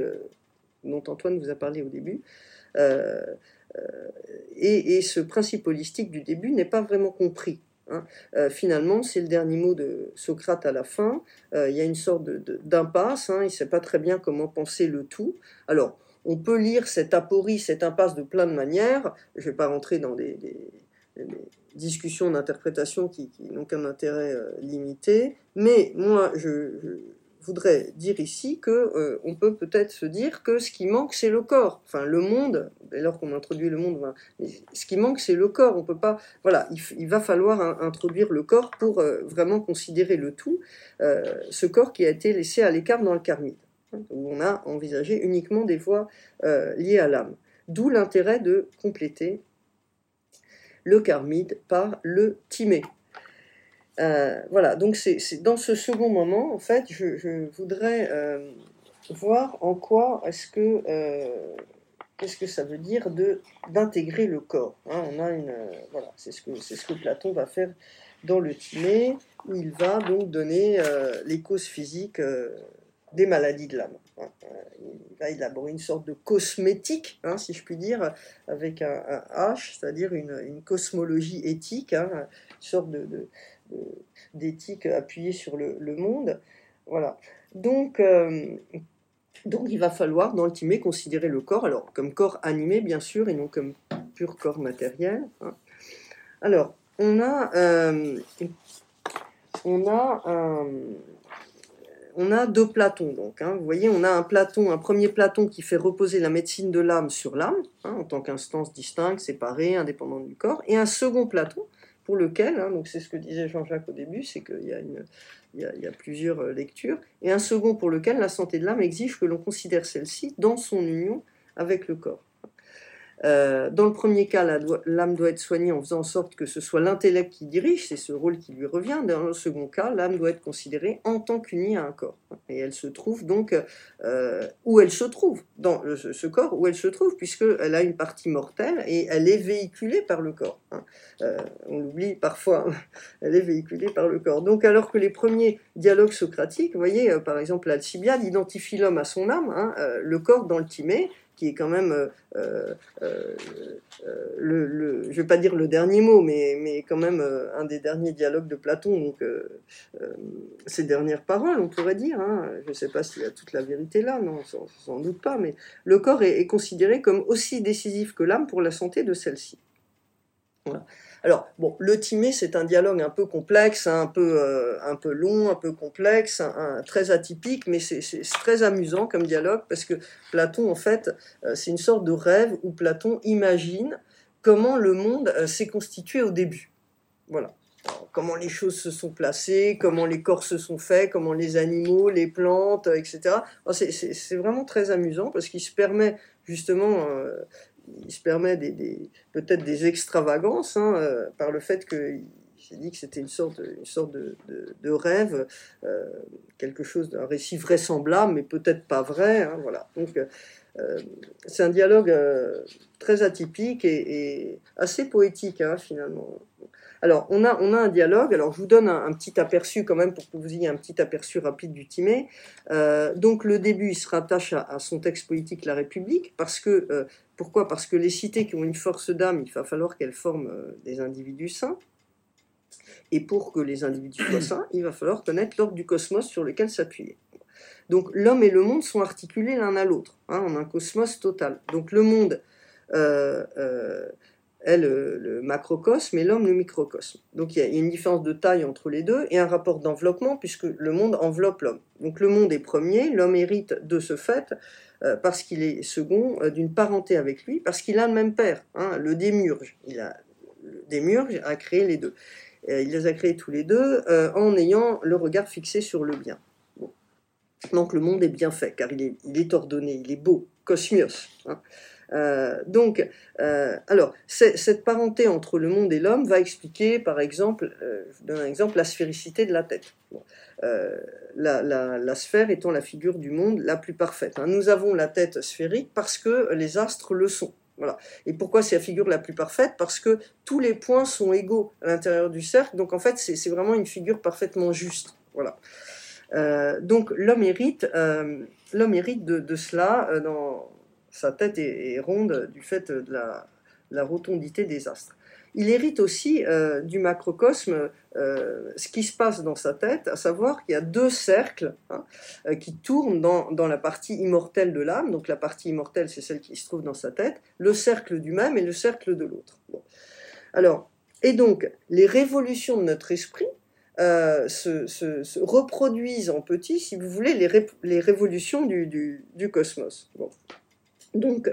dont Antoine vous a parlé au début, et ce principe holistique du début n'est pas vraiment compris. Hein. Finalement, c'est le dernier mot de Socrate à la fin. Il y a une sorte d'impasse, hein. Il ne sait pas très bien comment penser le tout. Alors, on peut lire cette aporie, cette impasse de plein de manières. Je ne vais pas rentrer dans des discussions d'interprétation qui n'ont qu'un intérêt limité. Mais moi, je voudrais dire ici qu'on peut peut-être se dire que ce qui manque, c'est le corps. Enfin, le monde, dès lors qu'on introduit le monde, ben, ce qui manque, c'est le corps. On peut pas, voilà, il va falloir introduire le corps pour vraiment considérer le tout, ce corps qui a été laissé à l'écart dans le Charmide, hein, où on a envisagé uniquement des voies liées à l'âme. D'où l'intérêt de compléter le Charmide par le Timée. Voilà, donc c'est dans ce second moment, en fait, je voudrais voir en quoi qu'est-ce que ça veut dire d'intégrer le corps. Hein, on a voilà, c'est ce que Platon va faire dans le Timée, où il va donc donner les causes physiques des maladies de l'âme. Il va élaborer une sorte de cosmétique, hein, si je puis dire, avec un H, c'est-à-dire une cosmologie éthique, hein, une sorte d'éthique appuyée sur le monde. Voilà. Donc il va falloir, dans le timé, considérer le corps, alors comme corps animé, bien sûr, et non comme pur corps matériel. Hein. Alors, on a deux Platons, donc. Hein. Vous voyez, on a un premier Platon qui fait reposer la médecine de l'âme sur l'âme, hein, en tant qu'instance distincte, séparée, indépendante du corps, et un second Platon, pour lequel, hein, donc c'est ce que disait Jean-Jacques au début, c'est qu'il y a il y a plusieurs lectures, et un second pour lequel la santé de l'âme exige que l'on considère celle-ci dans son union avec le corps. Dans le premier cas, l'âme doit être soignée en faisant en sorte que ce soit l'intellect qui dirige, c'est ce rôle qui lui revient. Dans le second cas, l'âme doit être considérée en tant qu'unie à un corps. Et elle se trouve donc où elle se trouve, dans ce corps où elle se trouve, puisqu'elle a une partie mortelle et elle est véhiculée par le corps. On l'oublie parfois, hein, elle est véhiculée par le corps. Donc alors que les premiers dialogues socratiques, vous voyez, par exemple l'Alcibiade identifie l'homme à son âme, hein, le corps dans le timé, qui est quand même, je ne vais pas dire le dernier mot, mais quand même un des derniers dialogues de Platon, donc ses dernières paroles, on pourrait dire, hein, je ne sais pas s'il y a toute la vérité là, non, sans doute pas, mais le corps est considéré comme aussi décisif que l'âme pour la santé de celle-ci. Voilà. Alors, bon, le timé, c'est un dialogue un peu complexe, hein, un peu long, un peu complexe, très atypique, mais c'est très amusant comme dialogue, parce que Platon, en fait, c'est une sorte de rêve où Platon imagine comment le monde s'est constitué au début. Voilà. Alors, comment les choses se sont placées, comment les corps se sont faits, comment les animaux, les plantes, etc. C'est vraiment très amusant, parce qu'il se permet, justement... il se permet peut-être des extravagances, hein, par le fait qu'il s'est dit que c'était une sorte de rêve, quelque chose d'un récit vraisemblable, mais peut-être pas vrai. Hein, voilà. Donc, c'est un dialogue très atypique et assez poétique, hein, finalement. Alors, on a un dialogue. Alors, je vous donne un petit aperçu quand même pour que vous ayez un petit aperçu rapide du Timée. Donc, le début, il se rattache à son texte politique, La République, parce que... pourquoi ? Parce que les cités qui ont une force d'âme, il va falloir qu'elles forment des individus sains. Et pour que les individus soient sains, il va falloir connaître l'ordre du cosmos sur lequel s'appuyer. Donc l'homme et le monde sont articulés l'un à l'autre, hein, en un cosmos total. Donc le monde est le macrocosme et l'homme le microcosme. Donc il y a une différence de taille entre les deux et un rapport d'enveloppement puisque le monde enveloppe l'homme. Donc le monde est premier, l'homme hérite de ce fait... parce qu'il est second, d'une parenté avec lui, parce qu'il a le même père, hein, le démiurge. Le démiurge a créé les deux. Il les a créés tous les deux en ayant le regard fixé sur le bien. Bon. Donc le monde est bien fait, car il est ordonné, il est beau, cosmios. Hein. Alors, cette parenté entre le monde et l'homme va expliquer, par exemple, je vous donne un exemple, la sphéricité de la tête. Bon. La sphère étant la figure du monde la plus parfaite. Hein. Nous avons la tête sphérique parce que les astres le sont. Voilà. Et pourquoi c'est la figure la plus parfaite ? Parce que tous les points sont égaux à l'intérieur du cercle, donc en fait c'est vraiment une figure parfaitement juste. Voilà. Donc l'homme hérite de cela, dans... sa tête est ronde du fait de la rotondité des astres. Il hérite aussi du macrocosme ce qui se passe dans sa tête, à savoir qu'il y a deux cercles, hein, qui tournent dans la partie immortelle de l'âme. Donc la partie immortelle, c'est celle qui se trouve dans sa tête, le cercle du même et le cercle de l'autre. Bon. Alors, et donc, les révolutions de notre esprit se reproduisent en petit, si vous voulez, les révolutions du cosmos. Bon. Donc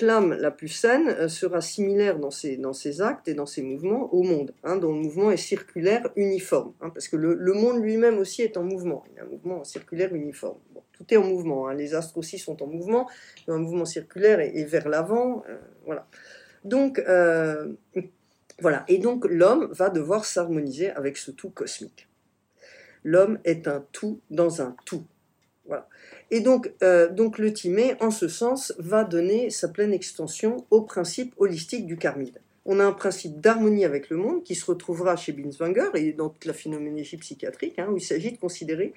l'âme la plus saine sera similaire dans ses actes et dans ses mouvements au monde, hein, dont le mouvement est circulaire uniforme, hein, parce que le monde lui-même aussi est en mouvement, il y a un mouvement circulaire uniforme. Bon, tout est en mouvement, hein, les astres aussi sont en mouvement, dans un mouvement circulaire et vers l'avant, voilà. Donc, voilà. Et donc l'homme va devoir s'harmoniser avec ce tout cosmique. L'homme est un tout dans un tout. Voilà. Et donc le Timée, en ce sens, va donner sa pleine extension au principe holistique du Charmide. On a un principe d'harmonie avec le monde qui se retrouvera chez Binswanger et dans toute la phénoménologie psychiatrique, hein, où il s'agit de considérer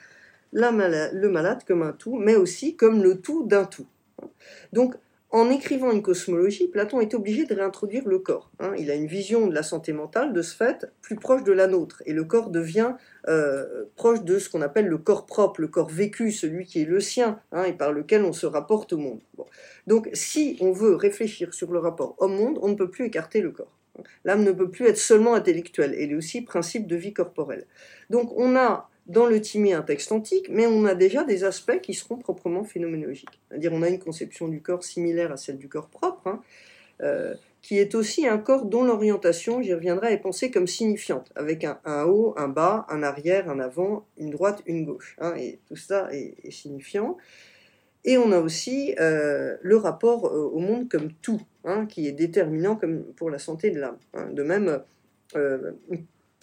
le malade comme un tout, mais aussi comme le tout d'un tout. Donc, en écrivant une cosmologie, Platon est obligé de réintroduire le corps. Il a une vision de la santé mentale, de ce fait, plus proche de la nôtre. Et le corps devient proche de ce qu'on appelle le corps propre, le corps vécu, celui qui est le sien, et par lequel on se rapporte au monde. Bon. Donc, si on veut réfléchir sur le rapport homme-monde, on ne peut plus écarter le corps. L'âme ne peut plus être seulement intellectuelle. Elle est aussi principe de vie corporelle. Donc, on a dans le Timée un texte antique, mais on a déjà des aspects qui seront proprement phénoménologiques. C'est-à-dire on a une conception du corps similaire à celle du corps propre, qui est aussi un corps dont l'orientation, j'y reviendrai, est pensée comme signifiante, avec un haut, un bas, un arrière, un avant, une droite, une gauche. Et tout ça est signifiant. Et on a aussi le rapport au monde comme tout, qui est déterminant comme pour la santé de l'âme. De même,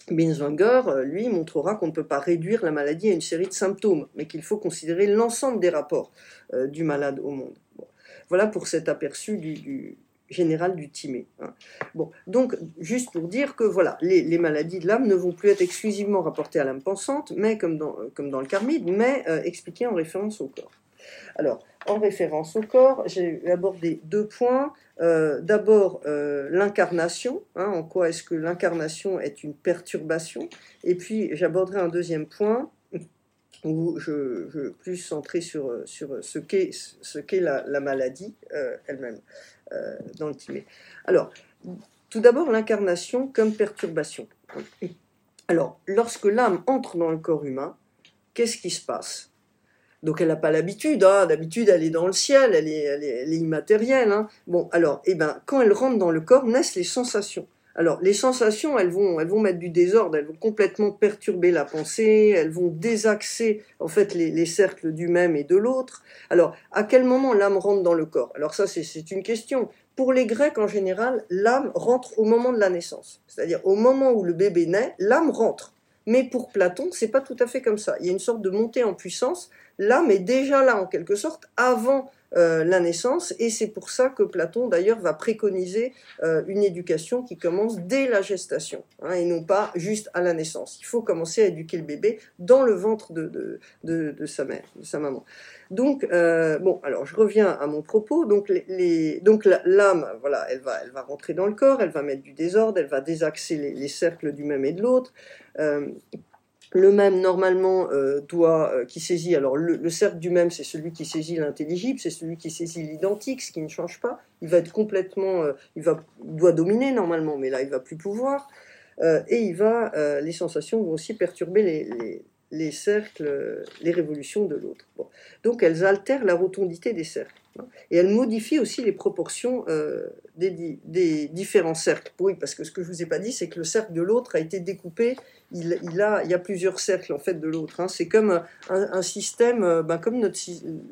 Binswanger, lui, montrera qu'on ne peut pas réduire la maladie à une série de symptômes, mais qu'il faut considérer l'ensemble des rapports du malade au monde. Bon. Voilà pour cet aperçu du général du Timée. Bon. Donc, juste pour dire que voilà, les maladies de l'âme ne vont plus être exclusivement rapportées à l'âme pensante, mais comme dans le Charmide, mais expliquées en référence au corps. Alors, en référence au corps, j'ai abordé deux points. D'abord, l'incarnation, en quoi est-ce que l'incarnation est une perturbation. Et puis, j'aborderai un deuxième point, où je vais plus centrer sur ce qu'est la maladie elle-même, dans le Timée. Alors, tout d'abord, l'incarnation comme perturbation. Alors, lorsque l'âme entre dans le corps humain, qu'est-ce qui se passe ? Donc elle n'a pas l'habitude, d'habitude elle est dans le ciel, elle est immatérielle. Bon, alors, quand elle rentre dans le corps, naissent les sensations. Alors les sensations, elles vont mettre du désordre, elles vont complètement perturber la pensée, elles vont désaxer en fait les cercles du même et de l'autre. Alors à quel moment l'âme rentre dans le corps? Alors ça c'est une question. Pour les Grecs en général, l'âme rentre au moment de la naissance. C'est-à-dire au moment où le bébé naît, l'âme rentre. Mais pour Platon, c'est pas tout à fait comme ça. Il y a une sorte de montée en puissance. L'âme est déjà là, en quelque sorte, avant la naissance. Et c'est pour ça que Platon, d'ailleurs, va préconiser une éducation qui commence dès la gestation, et non pas juste à la naissance. Il faut commencer à éduquer le bébé dans le ventre de sa mère, de sa maman. Donc, bon, alors, je reviens à mon propos. Donc, l'âme, voilà, elle va rentrer dans le corps, elle va mettre du désordre, elle va désaxer les cercles du même et de l'autre. Le même, normalement, qui saisit... Alors, le cercle du même, c'est celui qui saisit l'intelligible, c'est celui qui saisit l'identique, ce qui ne change pas. Il va être complètement... il doit dominer, normalement, mais là, il ne va plus pouvoir. Et les sensations vont aussi perturber les cercles, les révolutions de l'autre. Bon. Donc, elles altèrent la rotondité des cercles. Et elles modifient aussi les proportions des différents cercles. Oui, parce que ce que je ne vous ai pas dit, c'est que le cercle de l'autre a été découpé. Il y a plusieurs cercles en fait de l'autre. C'est comme un système, comme notre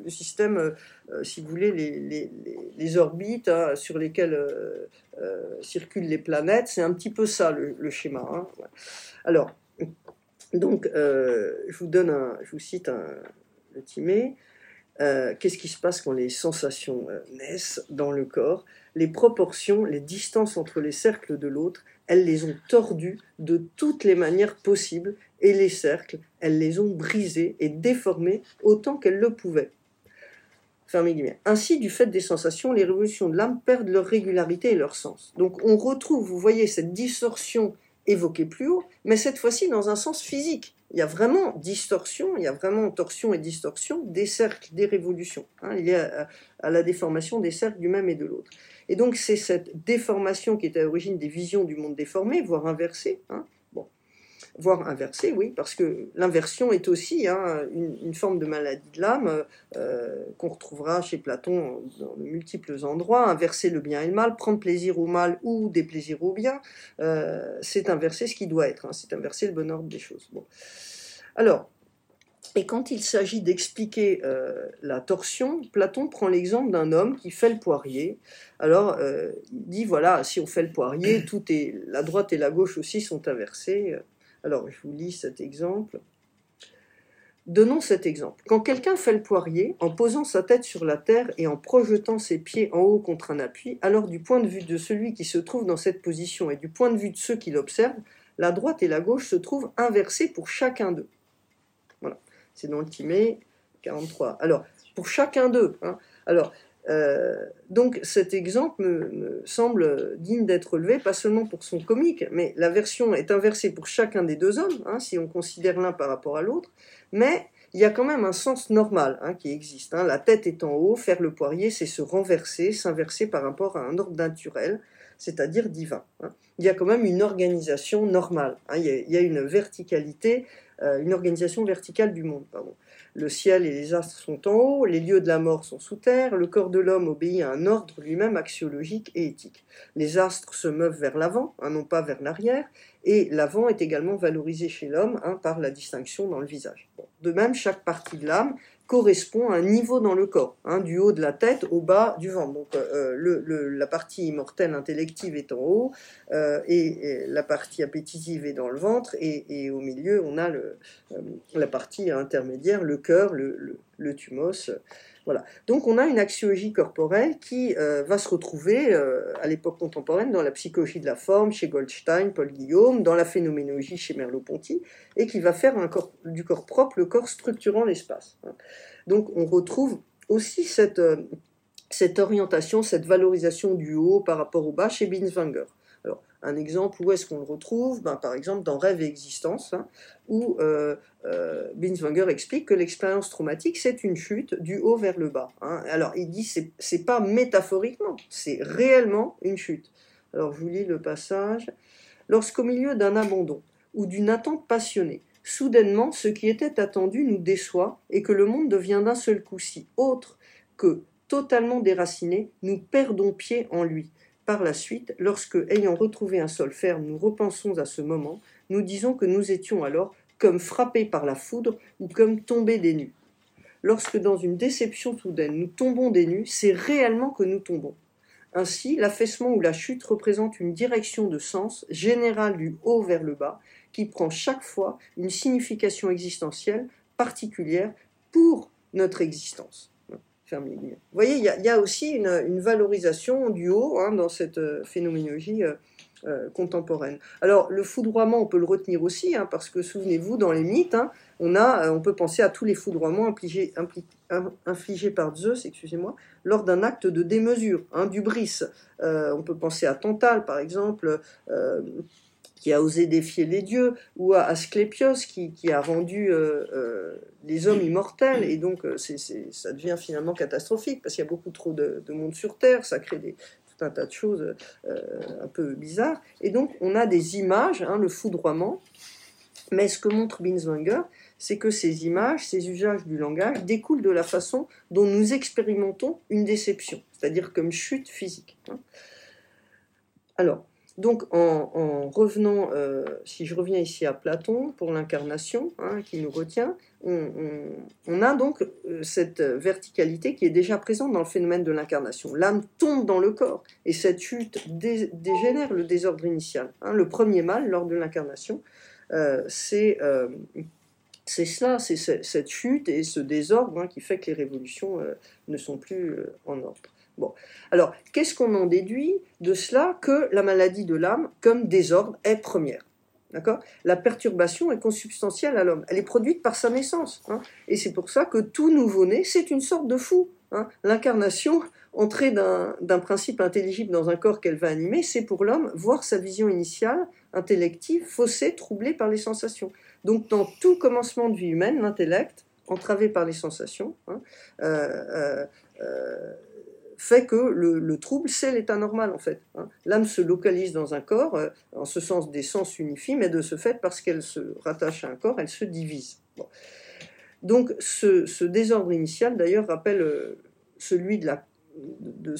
système, si vous voulez, les orbites sur lesquelles circulent les planètes. C'est un petit peu ça le schéma. Ouais. Alors, donc, je vous cite le Timée. Qu'est-ce qui se passe quand les sensations naissent dans le corps? Les proportions, les distances entre les cercles de l'autre, elles les ont tordues de toutes les manières possibles, et les cercles, elles les ont brisés et déformés autant qu'elles le pouvaient. Fermez guillemets. Ainsi, du fait des sensations, les révolutions de l'âme perdent leur régularité et leur sens. Donc on retrouve, vous voyez, cette distorsion évoquée plus haut, mais cette fois-ci dans un sens physique. Il y a vraiment distorsion, il y a vraiment torsion et distorsion des cercles, des révolutions. Il y a à la déformation des cercles du même et de l'autre. Et donc c'est cette déformation qui est à l'origine des visions du monde déformé, voire inversé. Voire inversé, oui, parce que l'inversion est aussi une forme de maladie de l'âme qu'on retrouvera chez Platon dans de multiples endroits. Inverser le bien et le mal, prendre plaisir au mal ou déplaisir au bien, c'est inverser ce qui doit être, c'est inverser le bon ordre des choses. Bon. Alors, et quand il s'agit d'expliquer la torsion, Platon prend l'exemple d'un homme qui fait le poirier. Alors, il dit, voilà, si on fait le poirier, la droite et la gauche aussi sont inversées. Alors, je vous lis cet exemple. Donnons cet exemple. Quand quelqu'un fait le poirier, en posant sa tête sur la terre et en projetant ses pieds en haut contre un appui, alors du point de vue de celui qui se trouve dans cette position et du point de vue de ceux qui l'observent, la droite et la gauche se trouvent inversées pour chacun d'eux. Voilà. c'est dans le Timée 43. Alors, pour chacun d'eux. Hein. Alors, donc cet exemple me semble digne d'être relevé, pas seulement pour son comique, mais la version est inversée pour chacun des deux hommes, hein, si on considère l'un par rapport à l'autre, mais il y a quand même un sens normal hein, qui existe. Hein. La tête est en haut, faire le poirier, c'est se renverser, s'inverser par rapport à un ordre naturel, c'est-à-dire divin. Hein. Il y a quand même une organisation normale, hein. Il y a une verticalité, une organisation verticale du monde, pardon. Le ciel et les astres sont en haut, les lieux de la mort sont sous terre, le corps de l'homme obéit à un ordre lui-même axiologique et éthique. Les astres se meuvent vers l'avant, hein, non pas vers l'arrière, et l'avant est également valorisé chez l'homme hein, par la distinction dans le visage. Bon. De même, chaque partie de l'âme correspond à un niveau dans le corps, hein, du haut de la tête au bas du ventre. Donc la partie immortelle intellective est en haut, et la partie appétitive est dans le ventre, et au milieu on a la partie intermédiaire, le cœur, le thumos. Voilà. Donc on a une axiologie corporelle qui va se retrouver à l'époque contemporaine dans la psychologie de la forme, chez Goldstein, Paul Guillaume, dans la phénoménologie chez Merleau-Ponty, et qui va faire du corps propre le corps structurant l'espace. Donc on retrouve aussi cette orientation, cette valorisation du haut par rapport au bas chez Binswanger. Alors, un exemple, où est-ce qu'on le retrouve ? Ben, par exemple, dans Rêve et Existence, hein, où Binswanger explique que l'expérience traumatique, c'est une chute du haut vers le bas. Hein. Alors, il dit que ce n'est pas métaphoriquement, c'est réellement une chute. Alors, je vous lis le passage. « Lorsqu'au milieu d'un abandon ou d'une attente passionnée, soudainement, ce qui était attendu nous déçoit et que le monde devient d'un seul coup si autre que totalement déraciné, nous perdons pied en lui. » Par la suite, lorsque, ayant retrouvé un sol ferme, nous repensons à ce moment, nous disons que nous étions alors comme frappés par la foudre ou comme tombés des nues. Lorsque dans une déception soudaine, nous tombons des nues, c'est réellement que nous tombons. Ainsi, l'affaissement ou la chute représente une direction de sens générale du haut vers le bas qui prend chaque fois une signification existentielle particulière pour notre existence. Ferme les guillemets. Vous voyez, il y a aussi une valorisation du haut hein, dans cette phénoménologie contemporaine. Alors, le foudroiement, on peut le retenir aussi, hein, parce que, souvenez-vous, dans les mythes, hein, on peut penser à tous les foudroiements infligés par Zeus, lors d'un acte de démesure, hein, d'hubris. On peut penser à Tantale, par exemple, qui a osé défier les dieux, ou à Asclepios qui a rendu les hommes immortels, et donc ça devient finalement catastrophique, parce qu'il y a beaucoup trop de monde sur Terre, ça crée tout un tas de choses un peu bizarres, et donc on a des images, hein, le foudroiement, mais ce que montre Binswanger, c'est que ces images, ces usages du langage découlent de la façon dont nous expérimentons une déception, c'est-à-dire comme chute physique. Hein. Alors, donc, en revenant, si je reviens ici à Platon, pour l'incarnation hein, qui nous retient, on a donc cette verticalité qui est déjà présente dans le phénomène de l'incarnation. L'âme tombe dans le corps et cette chute dégénère le désordre initial. Hein. Le premier mal lors de l'incarnation, c'est cela, c'est cette chute et ce désordre hein, qui fait que les révolutions ne sont plus en ordre. Bon. Alors, qu'est-ce qu'on en déduit de cela que la maladie de l'âme, comme désordre, est première. D'accord ? La perturbation est consubstantielle à l'homme. Elle est produite par sa naissance. Hein, et c'est pour ça que tout nouveau-né, c'est une sorte de fou. Hein. L'incarnation, entrée d'un principe intelligible dans un corps qu'elle va animer, c'est pour l'homme voir sa vision initiale, intellective, faussée, troublée par les sensations. Donc, dans tout commencement de vie humaine, l'intellect, entravé par les sensations, hein, fait que le trouble, c'est l'état normal, en fait. Hein. L'âme se localise dans un corps, en ce sens des sens unifient, mais de ce fait, parce qu'elle se rattache à un corps, elle se divise. Bon. Donc, ce désordre initial, d'ailleurs, rappelle celui de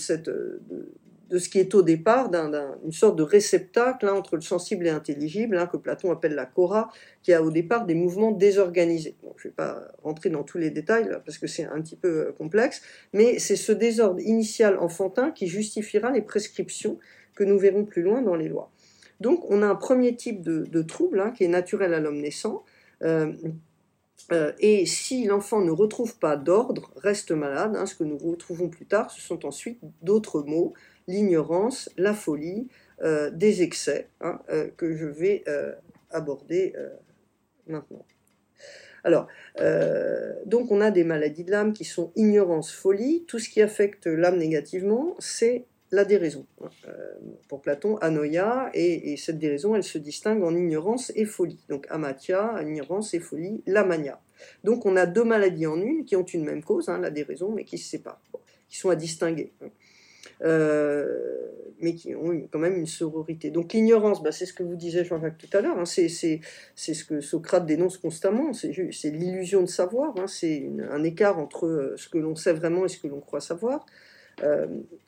ce qui est au départ, d'une sorte de réceptacle hein, entre le sensible et l'intelligible, hein, que Platon appelle la chora, qui a au départ des mouvements désorganisés. Bon, je ne vais pas rentrer dans tous les détails, là, parce que c'est un petit peu complexe, mais c'est ce désordre initial enfantin qui justifiera les prescriptions que nous verrons plus loin dans les lois. Donc on a un premier type de trouble hein, qui est naturel à l'homme naissant, et si l'enfant ne retrouve pas d'ordre, reste malade, hein, ce que nous retrouvons plus tard, ce sont ensuite d'autres maux, l'ignorance, la folie, des excès, hein, que je vais aborder maintenant. Alors, donc on a des maladies de l'âme qui sont ignorance, folie. Tout ce qui affecte l'âme négativement, c'est la déraison. Pour Platon, anoia, et cette déraison, elle se distingue en ignorance et folie. Donc amatia, ignorance et folie, lamania. Donc on a deux maladies en une qui ont une même cause, la déraison, mais qui se séparent, qui sont à distinguer. Mais qui ont quand même une sororité. Donc l'ignorance, c'est ce que vous disait Jean-Jacques tout à l'heure, c'est ce que Socrate dénonce constamment, c'est l'illusion de savoir, c'est un écart entre ce que l'on sait vraiment et ce que l'on croit savoir.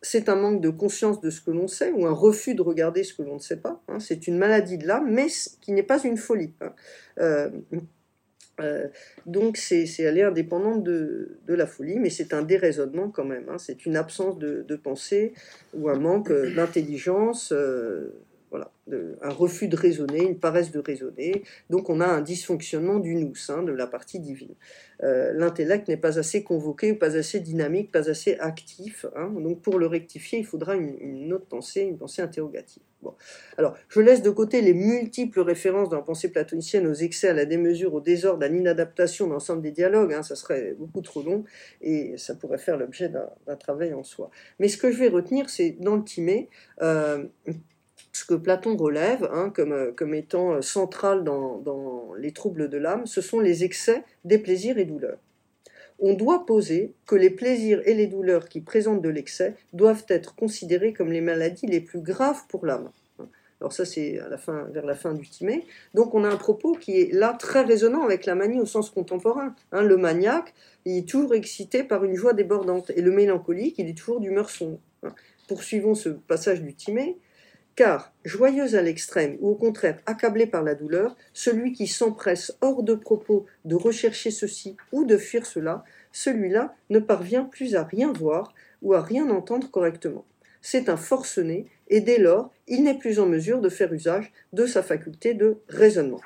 C'est un manque de conscience de ce que l'on sait, ou un refus de regarder ce que l'on ne sait pas. C'est une maladie de l'âme, mais qui n'est pas une folie. Donc c'est aller indépendante de la folie, mais c'est un déraisonnement quand même, c'est une absence de pensée ou un manque d'intelligence, voilà, un refus de raisonner, une paresse de raisonner. Donc on a un dysfonctionnement du nous, de la partie divine. L'intellect n'est pas assez convoqué, pas assez dynamique, pas assez actif, donc pour le rectifier il faudra une autre pensée, une pensée interrogative. Bon. Alors, je laisse de côté les multiples références dans la pensée platonicienne aux excès, à la démesure, au désordre, à l'inadaptation, l'ensemble des dialogues, ça serait beaucoup trop long et ça pourrait faire l'objet d'un travail en soi. Mais ce que je vais retenir, c'est dans le Timée, ce que Platon relève comme étant central dans les troubles de l'âme, ce sont les excès des plaisirs et douleurs. On doit poser que les plaisirs et les douleurs qui présentent de l'excès doivent être considérés comme les maladies les plus graves pour l'âme. Alors ça, c'est vers la fin du Timée. Donc on a un propos qui est là très résonnant avec la manie au sens contemporain. Le maniaque, il est toujours excité par une joie débordante, et le mélancolique, il est toujours d'humeur sombre. Poursuivons ce passage du Timée. Car, joyeux à l'extrême, ou au contraire accablé par la douleur, celui qui s'empresse hors de propos de rechercher ceci ou de fuir cela, celui-là ne parvient plus à rien voir ou à rien entendre correctement. C'est un forcené, et dès lors, il n'est plus en mesure de faire usage de sa faculté de raisonnement.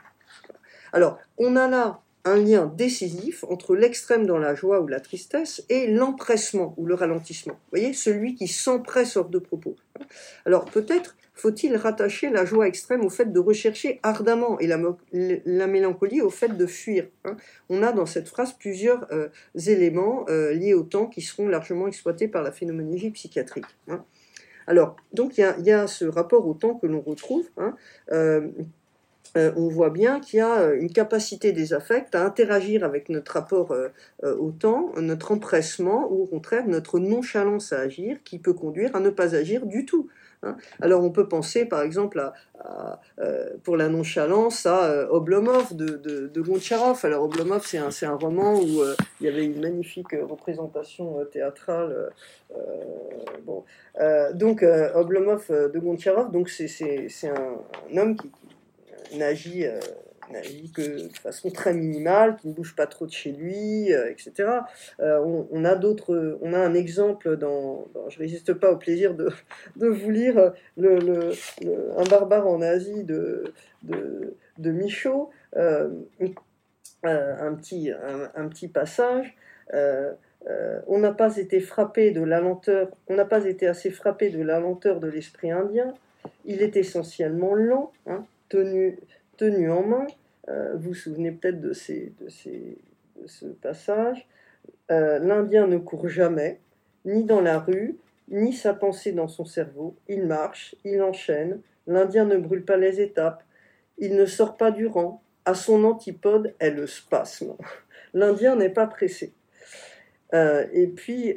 Alors, on a là un lien décisif entre l'extrême dans la joie ou la tristesse et l'empressement ou le ralentissement. Vous voyez, celui qui s'empresse hors de propos. Alors, peut-être faut-il rattacher la joie extrême au fait de rechercher ardemment et la mélancolie au fait de fuir. On a dans cette phrase plusieurs éléments liés au temps qui seront largement exploités par la phénoménologie psychiatrique. Alors, donc il y a ce rapport au temps que l'on retrouve. On voit bien qu'il y a une capacité des affects à interagir avec notre rapport au temps, notre empressement ou au contraire notre nonchalance à agir qui peut conduire à ne pas agir du tout. Alors on peut penser par exemple pour la nonchalance à Oblomov de Gontcharov. Alors Oblomov, c'est un roman où il y avait une magnifique représentation théâtrale. Donc Oblomov de Gontcharov, donc c'est un homme qui n'agit que de façon très minimale, qui ne bouge pas trop de chez lui, etc. On a un exemple dans je résiste pas au plaisir de vous lire Un barbare en Asie de Michaud, un petit passage. On n'a pas été frappé de la lenteur, on n'a pas été assez frappé de la lenteur de l'esprit indien. Il est essentiellement lent, tenu en main. Vous vous souvenez peut-être de ce passage. L'Indien ne court jamais, ni dans la rue, ni sa pensée dans son cerveau. Il marche, il enchaîne. L'Indien ne brûle pas les étapes. Il ne sort pas du rang. À son antipode est le spasme. L'Indien n'est pas pressé. Et puis,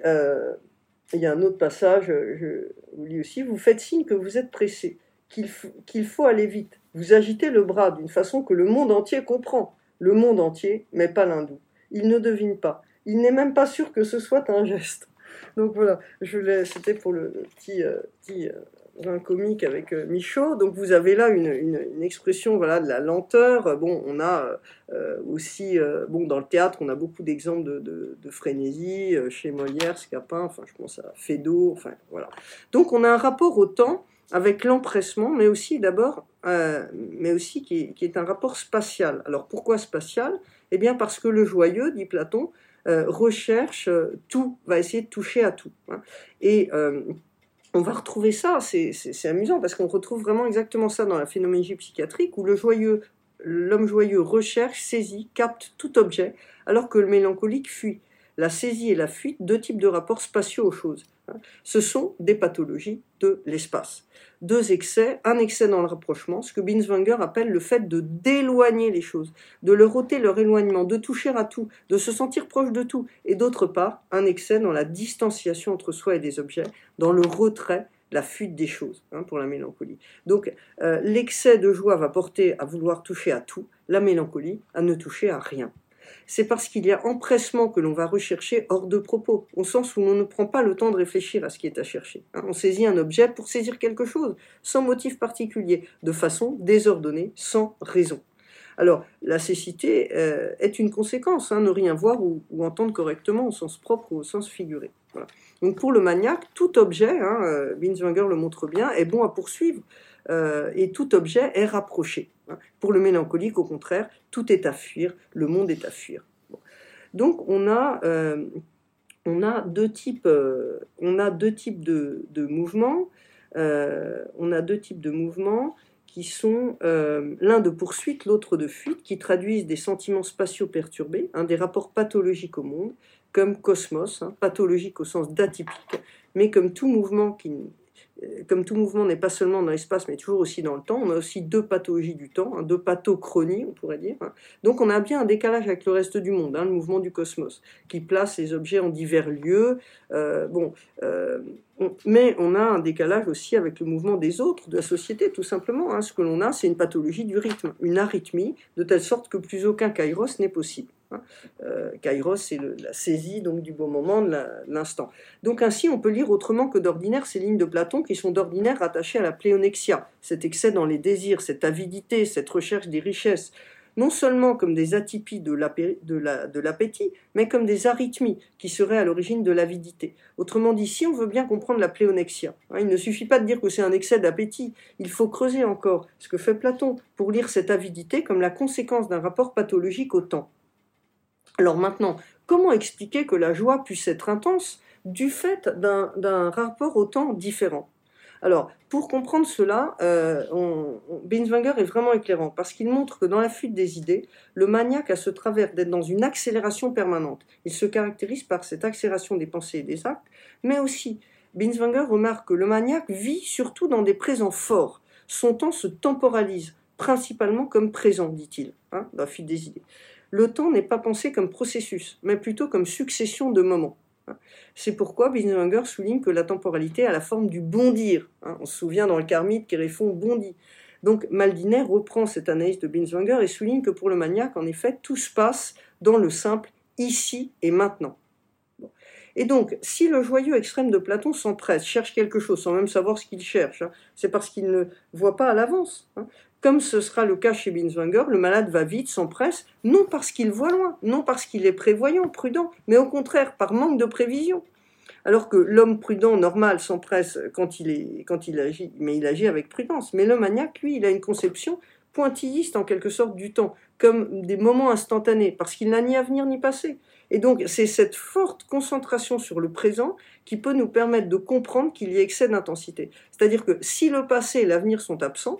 il y a un autre passage, je vous lis aussi. Vous faites signe que vous êtes pressé, qu'il faut aller vite. Vous agitez le bras d'une façon que le monde entier comprend. Le monde entier, mais pas l'hindou. Il ne devine pas. Il n'est même pas sûr que ce soit un geste. Donc voilà, c'était pour le petit un comique avec Michaud. Donc vous avez là une expression, voilà, de la lenteur. Bon, on a aussi, dans le théâtre, on a beaucoup d'exemples de frénésie, chez Molière, Scapin, je pense à Feydeau, voilà. Donc on a un rapport au temps avec l'empressement, mais aussi qui est un rapport spatial. Alors pourquoi spatial ? Eh bien parce que le joyeux, dit Platon, recherche tout, va essayer de toucher à tout. Et on va retrouver ça, c'est amusant, parce qu'on retrouve vraiment exactement ça dans la phénoménologie psychiatrique, où le joyeux l'homme joyeux recherche, saisit, capte tout objet, alors que le mélancolique fuit. La saisie et la fuite, deux types de rapports spatiaux aux choses. Ce sont des pathologies de l'espace. Deux excès, un excès dans le rapprochement, ce que Binswanger appelle le fait de d'éloigner les choses, de leur ôter leur éloignement, de toucher à tout, de se sentir proche de tout, et d'autre part, un excès dans la distanciation entre soi et des objets, dans le retrait, la fuite des choses, pour la mélancolie. Donc l'excès de joie va porter à vouloir toucher à tout, la mélancolie à ne toucher à rien. C'est parce qu'il y a empressement que l'on va rechercher hors de propos, au sens où l'on ne prend pas le temps de réfléchir à ce qui est à chercher. On saisit un objet pour saisir quelque chose, sans motif particulier, de façon désordonnée, sans raison. Alors, la cécité est une conséquence, ne rien voir ou entendre correctement au sens propre ou au sens figuré. Voilà. Donc pour le maniaque, tout objet, Binswanger le montre bien, est bon à poursuivre, et tout objet est rapproché. Pour le mélancolique, au contraire, tout est à fuir, le monde est à fuir. Bon. Donc on a deux types de mouvements qui sont l'un de poursuite, l'autre de fuite, qui traduisent des sentiments spatiaux perturbés, des rapports pathologiques au monde, comme cosmos, pathologique au sens d'atypique, mais comme tout mouvement n'est pas seulement dans l'espace, mais toujours aussi dans le temps, on a aussi deux pathologies du temps, deux pathochronies, on pourrait dire. Donc on a bien un décalage avec le reste du monde, le mouvement du cosmos, qui place les objets en divers lieux. Mais on a un décalage aussi avec le mouvement des autres, de la société, tout simplement. Ce que l'on a, c'est une pathologie du rythme, une arythmie, de telle sorte que plus aucun kairos n'est possible. Kairos, c'est la saisie donc, du bon moment, de l'instant. Donc ainsi, on peut lire autrement que d'ordinaire ces lignes de Platon qui sont d'ordinaire rattachées à la pléonexia, cet excès dans les désirs, cette avidité, cette recherche des richesses, non seulement comme des atypies de l'appétit, mais comme des arythmies qui seraient à l'origine de l'avidité. Autrement dit, si on veut bien comprendre la pléonexia, il ne suffit pas de dire que c'est un excès d'appétit, il faut creuser encore ce que fait Platon pour lire cette avidité comme la conséquence d'un rapport pathologique au temps. Alors maintenant, comment expliquer que la joie puisse être intense du fait d'un rapport au temps différent ? Alors, pour comprendre cela, Binswanger est vraiment éclairant, parce qu'il montre que dans la fuite des idées, le maniaque a ce travers d'être dans une accélération permanente. Il se caractérise par cette accélération des pensées et des actes, mais aussi, Binswanger remarque que le maniaque vit surtout dans des présents forts. Son temps se temporalise, principalement comme présent, dit-il, dans la fuite des idées. Le temps n'est pas pensé comme processus, mais plutôt comme succession de moments. C'est pourquoi Binswanger souligne que la temporalité a la forme du bondir. On se souvient dans le Charmide, Chéréphon bondit. Donc Maldinet reprend cette analyse de Binswanger et souligne que pour le maniaque, en effet, tout se passe dans le simple ici et maintenant. Et donc, si le joyeux extrême de Platon s'empresse, cherche quelque chose sans même savoir ce qu'il cherche, c'est parce qu'il ne voit pas à l'avance. Comme ce sera le cas chez Binswanger, le malade va vite, s'empresse, non parce qu'il voit loin, non parce qu'il est prévoyant, prudent, mais au contraire, par manque de prévision. Alors que l'homme prudent, normal, s'empresse quand il agit, mais il agit avec prudence. Mais le maniaque, lui, il a une conception pointilliste, en quelque sorte, du temps, comme des moments instantanés, parce qu'il n'a ni avenir ni passé. Et donc, c'est cette forte concentration sur le présent qui peut nous permettre de comprendre qu'il y a excès d'intensité. C'est-à-dire que si le passé et l'avenir sont absents,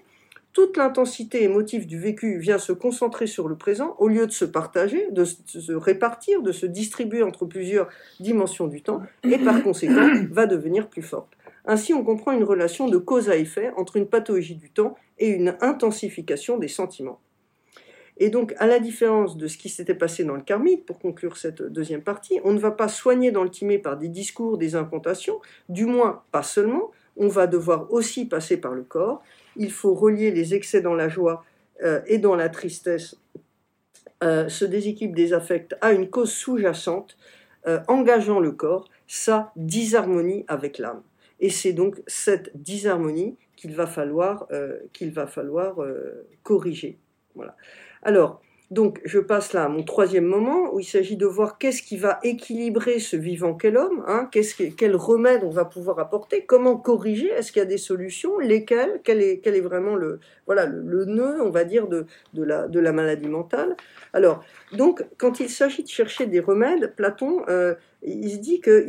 toute l'intensité émotive du vécu vient se concentrer sur le présent au lieu de se partager, de se répartir, de se distribuer entre plusieurs dimensions du temps et par conséquent va devenir plus forte. Ainsi, on comprend une relation de cause à effet entre une pathologie du temps et une intensification des sentiments. Et donc, à la différence de ce qui s'était passé dans le Charmide, pour conclure cette deuxième partie, on ne va pas soigner dans le timé par des discours, des incantations, du moins pas seulement, on va devoir aussi passer par le corps. Il faut relier les excès dans la joie et dans la tristesse, ce déséquilibre des affects, à une cause sous-jacente, engageant le corps, sa disharmonie avec l'âme. Et c'est donc cette disharmonie qu'il va falloir corriger. Voilà. Alors, donc, je passe là à mon troisième moment, où il s'agit de voir qu'est-ce qui va équilibrer ce vivant qu'est l'homme, quel remède on va pouvoir apporter, comment corriger, est-ce qu'il y a des solutions, lesquelles, quel est vraiment le nœud, on va dire, de la maladie mentale. Alors, donc, quand il s'agit de chercher des remèdes, Platon... il se dit que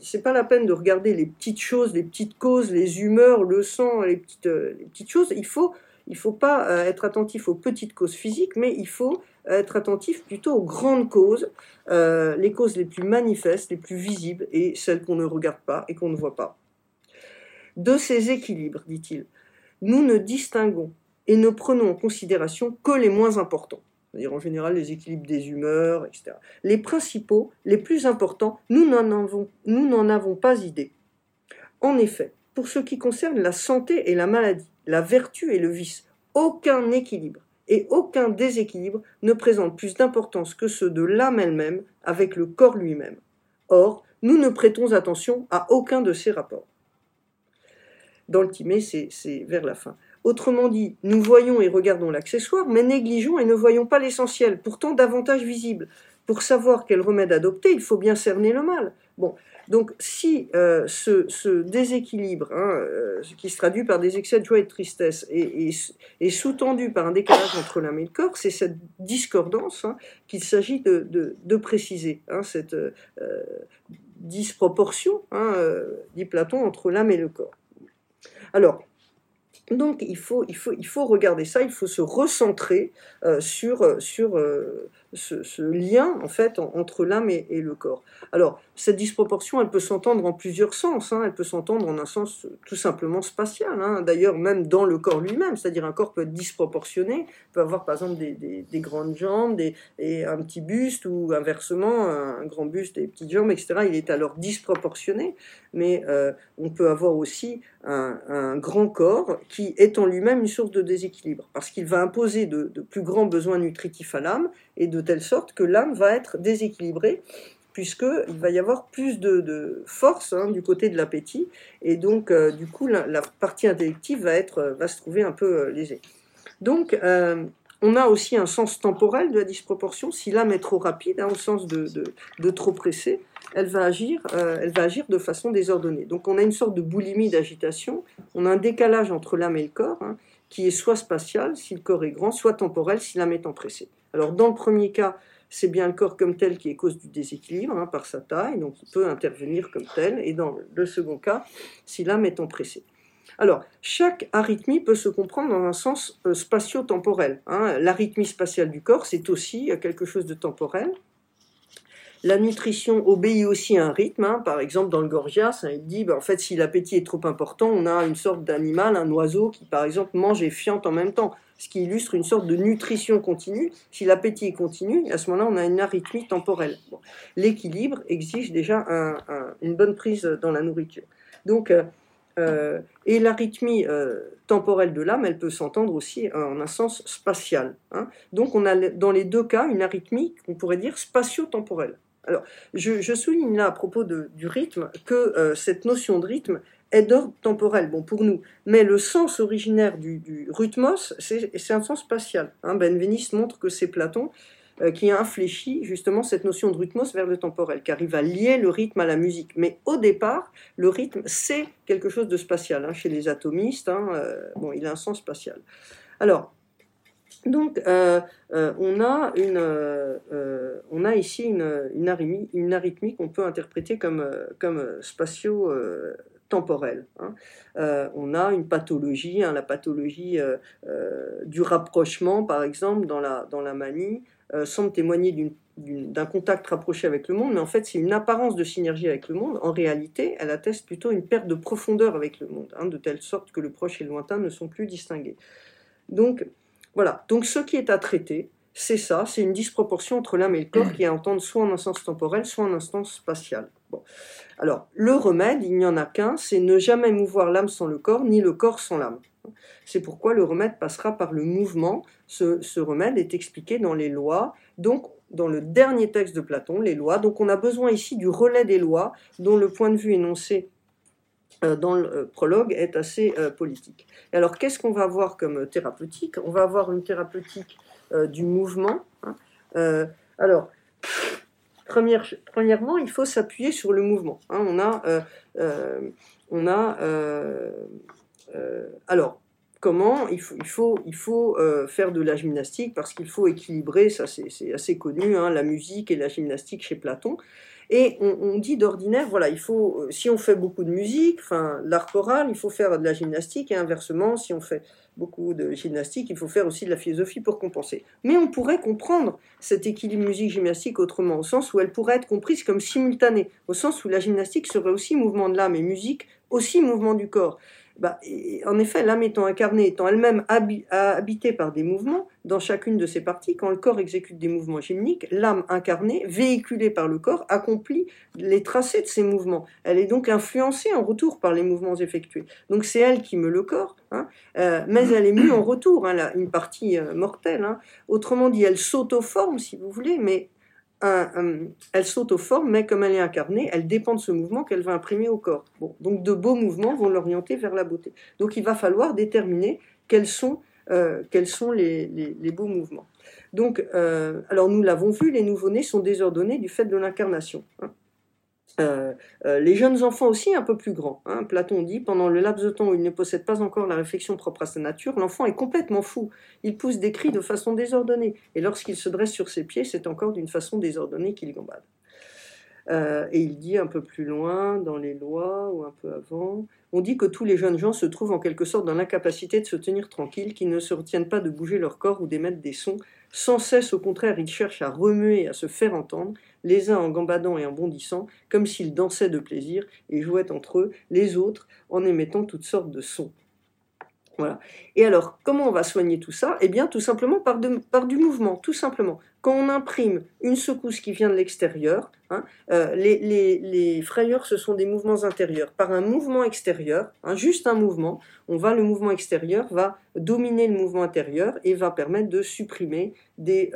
c'est pas la peine de regarder les petites choses, les petites causes, les humeurs, le sang, les petites choses. Il faut Il ne faut pas être attentif aux petites causes physiques, mais il faut être attentif plutôt aux grandes causes, les causes les plus manifestes, les plus visibles, et celles qu'on ne regarde pas et qu'on ne voit pas. De ces équilibres, dit-il, nous ne distinguons et ne prenons en considération que les moins importants, c'est-à-dire en général les équilibres des humeurs, etc. Les principaux, les plus importants, nous n'en avons pas idée. En effet, pour ce qui concerne la santé et la maladie, la vertu et le vice, aucun équilibre et aucun déséquilibre ne présente plus d'importance que ceux de l'âme elle-même avec le corps lui-même. Or, nous ne prêtons attention à aucun de ces rapports. Dans le Timée, c'est vers la fin. Autrement dit, nous voyons et regardons l'accessoire, mais négligeons et ne voyons pas l'essentiel, pourtant davantage visible. Pour savoir quel remède adopter, il faut bien cerner le mal. Bon, donc si ce déséquilibre, qui se traduit par des excès de joie et de tristesse, est sous-tendu par un décalage entre l'âme et le corps, c'est cette discordance qu'il s'agit de préciser, cette disproportion, dit Platon, entre l'âme et le corps. Alors, donc il faut regarder ça, il faut se recentrer sur ce lien en fait entre l'âme et le corps. Alors cette disproportion, elle peut s'entendre en plusieurs sens, elle peut s'entendre en un sens tout simplement spatial, d'ailleurs même dans le corps lui-même, c'est-à-dire un corps peut être disproportionné, peut avoir par exemple des grandes jambes et un petit buste, ou inversement un grand buste et petites jambes, etc. Il est alors disproportionné, mais on peut avoir aussi un grand corps qui est en lui-même une source de déséquilibre, parce qu'il va imposer de plus grands besoins nutritifs à l'âme, et de telle sorte que l'âme va être déséquilibrée, puisqu'il va y avoir plus de force du côté de l'appétit, et donc du coup la partie intellective va se trouver un peu lésée. Donc on a aussi un sens temporel de la disproportion. Si l'âme est trop rapide, au sens de trop pressée, elle va agir de façon désordonnée. Donc on a une sorte de boulimie d'agitation, on a un décalage entre l'âme et le corps, qui est soit spatial, si le corps est grand, soit temporel, si l'âme est empressée. Alors dans le premier cas, c'est bien le corps comme tel qui est cause du déséquilibre, par sa taille, donc il peut intervenir comme tel, et dans le second cas, si l'âme est empressée. Alors, chaque arythmie peut se comprendre dans un sens spatio-temporel. L'arythmie spatiale du corps, c'est aussi quelque chose de temporel. La nutrition obéit aussi à un rythme, par exemple dans le Gorgias, il dit en fait si l'appétit est trop important, on a une sorte d'animal, un oiseau qui par exemple mange et fiente en même temps, ce qui illustre une sorte de nutrition continue. Si l'appétit est continu, à ce moment-là on a une arythmie temporelle. Bon. L'équilibre exige déjà une bonne prise dans la nourriture. Donc, et l'arythmie temporelle de l'âme, elle peut s'entendre aussi en un sens spatial. Donc on a dans les deux cas une arythmie qu'on pourrait dire spatio-temporelle. Alors, je souligne là à propos du rythme que cette notion de rythme est d'ordre temporel, bon, pour nous. Mais le sens originaire du rythmos, c'est un sens spatial. Benveniste montre que c'est Platon qui a infléchi justement cette notion de rythmos vers le temporel, car il va lier le rythme à la musique. Mais au départ, le rythme, c'est quelque chose de spatial. Chez les atomistes, bon, il a un sens spatial. Alors, donc, on a ici une arythmie qu'on peut interpréter comme spatio-temporelle. On a une pathologie, la pathologie du rapprochement, par exemple, dans la manie, semble témoigner d'un contact rapproché avec le monde, mais en fait, c'est une apparence de synergie avec le monde. En réalité, elle atteste plutôt une perte de profondeur avec le monde, de telle sorte que le proche et le lointain ne sont plus distingués. Donc, voilà, donc ce qui est à traiter, c'est ça, c'est une disproportion entre l'âme et le corps qui est à entendre soit en un sens temporel, soit en un sens spatial. Bon. Alors, le remède, il n'y en a qu'un, c'est ne jamais mouvoir l'âme sans le corps, ni le corps sans l'âme. C'est pourquoi le remède passera par le mouvement. Ce remède est expliqué dans les lois, donc dans le dernier texte de Platon, les lois. Donc on a besoin ici du relais des lois, dont le point de vue énoncé dans le prologue est assez politique. Et alors qu'est-ce qu'on va avoir comme thérapeutique? On va avoir une thérapeutique du mouvement. Alors, premièrement, il faut s'appuyer sur le mouvement. Alors, comment? Il faut faire de la gymnastique, parce qu'il faut équilibrer, ça c'est assez connu, la musique et la gymnastique chez Platon. Et on dit d'ordinaire, voilà, il faut, si on fait beaucoup de musique, enfin, l'art choral, il faut faire de la gymnastique, et inversement, si on fait beaucoup de gymnastique, il faut faire aussi de la philosophie pour compenser. Mais on pourrait comprendre cet équilibre musique-gymnastique autrement, au sens où elle pourrait être comprise comme simultanée, au sens où la gymnastique serait aussi mouvement de l'âme, et musique aussi mouvement du corps. Bah, en effet, l'âme étant incarnée, étant elle-même habitée par des mouvements, dans chacune de ses parties, quand le corps exécute des mouvements gymniques, l'âme incarnée, véhiculée par le corps, accomplit les tracés de ces mouvements. Elle est donc influencée en retour par les mouvements effectués. Donc c'est elle qui meut le corps, hein, mais elle est mue en retour, hein, là, une partie mortelle. Hein. Autrement dit, elle s'auto-forme, si vous voulez, mais... elle s'auto-forme, mais comme elle est incarnée, elle dépend de ce mouvement qu'elle va imprimer au corps. Bon, donc de beaux mouvements vont l'orienter vers la beauté. Donc il va falloir déterminer quels sont les beaux mouvements. Donc, alors nous l'avons vu, les nouveau-nés sont désordonnés du fait de l'incarnation. Hein. Les jeunes enfants aussi un peu plus grands. Hein. Platon dit, pendant le laps de temps où il ne possède pas encore la réflexion propre à sa nature, l'enfant est complètement fou. Il pousse des cris de façon désordonnée. Et lorsqu'il se dresse sur ses pieds, c'est encore d'une façon désordonnée qu'il gambade. Et il dit un peu plus loin, dans les lois, ou un peu avant, on dit que tous les jeunes gens se trouvent en quelque sorte dans l'incapacité de se tenir tranquilles, qu'ils ne se retiennent pas de bouger leur corps ou d'émettre des sons. Sans cesse, au contraire, ils cherchent à remuer et à se faire entendre, les uns en gambadant et en bondissant, comme s'ils dansaient de plaisir et jouaient entre eux, les autres en émettant toutes sortes de sons. Voilà. Et alors, comment on va soigner tout ça? Eh bien, tout simplement par du mouvement, tout simplement. Quand on imprime une secousse qui vient de l'extérieur, hein, les frayeurs, ce sont des mouvements intérieurs. Par un mouvement extérieur, hein, juste un mouvement, le mouvement extérieur va dominer le mouvement intérieur et va permettre de supprimer des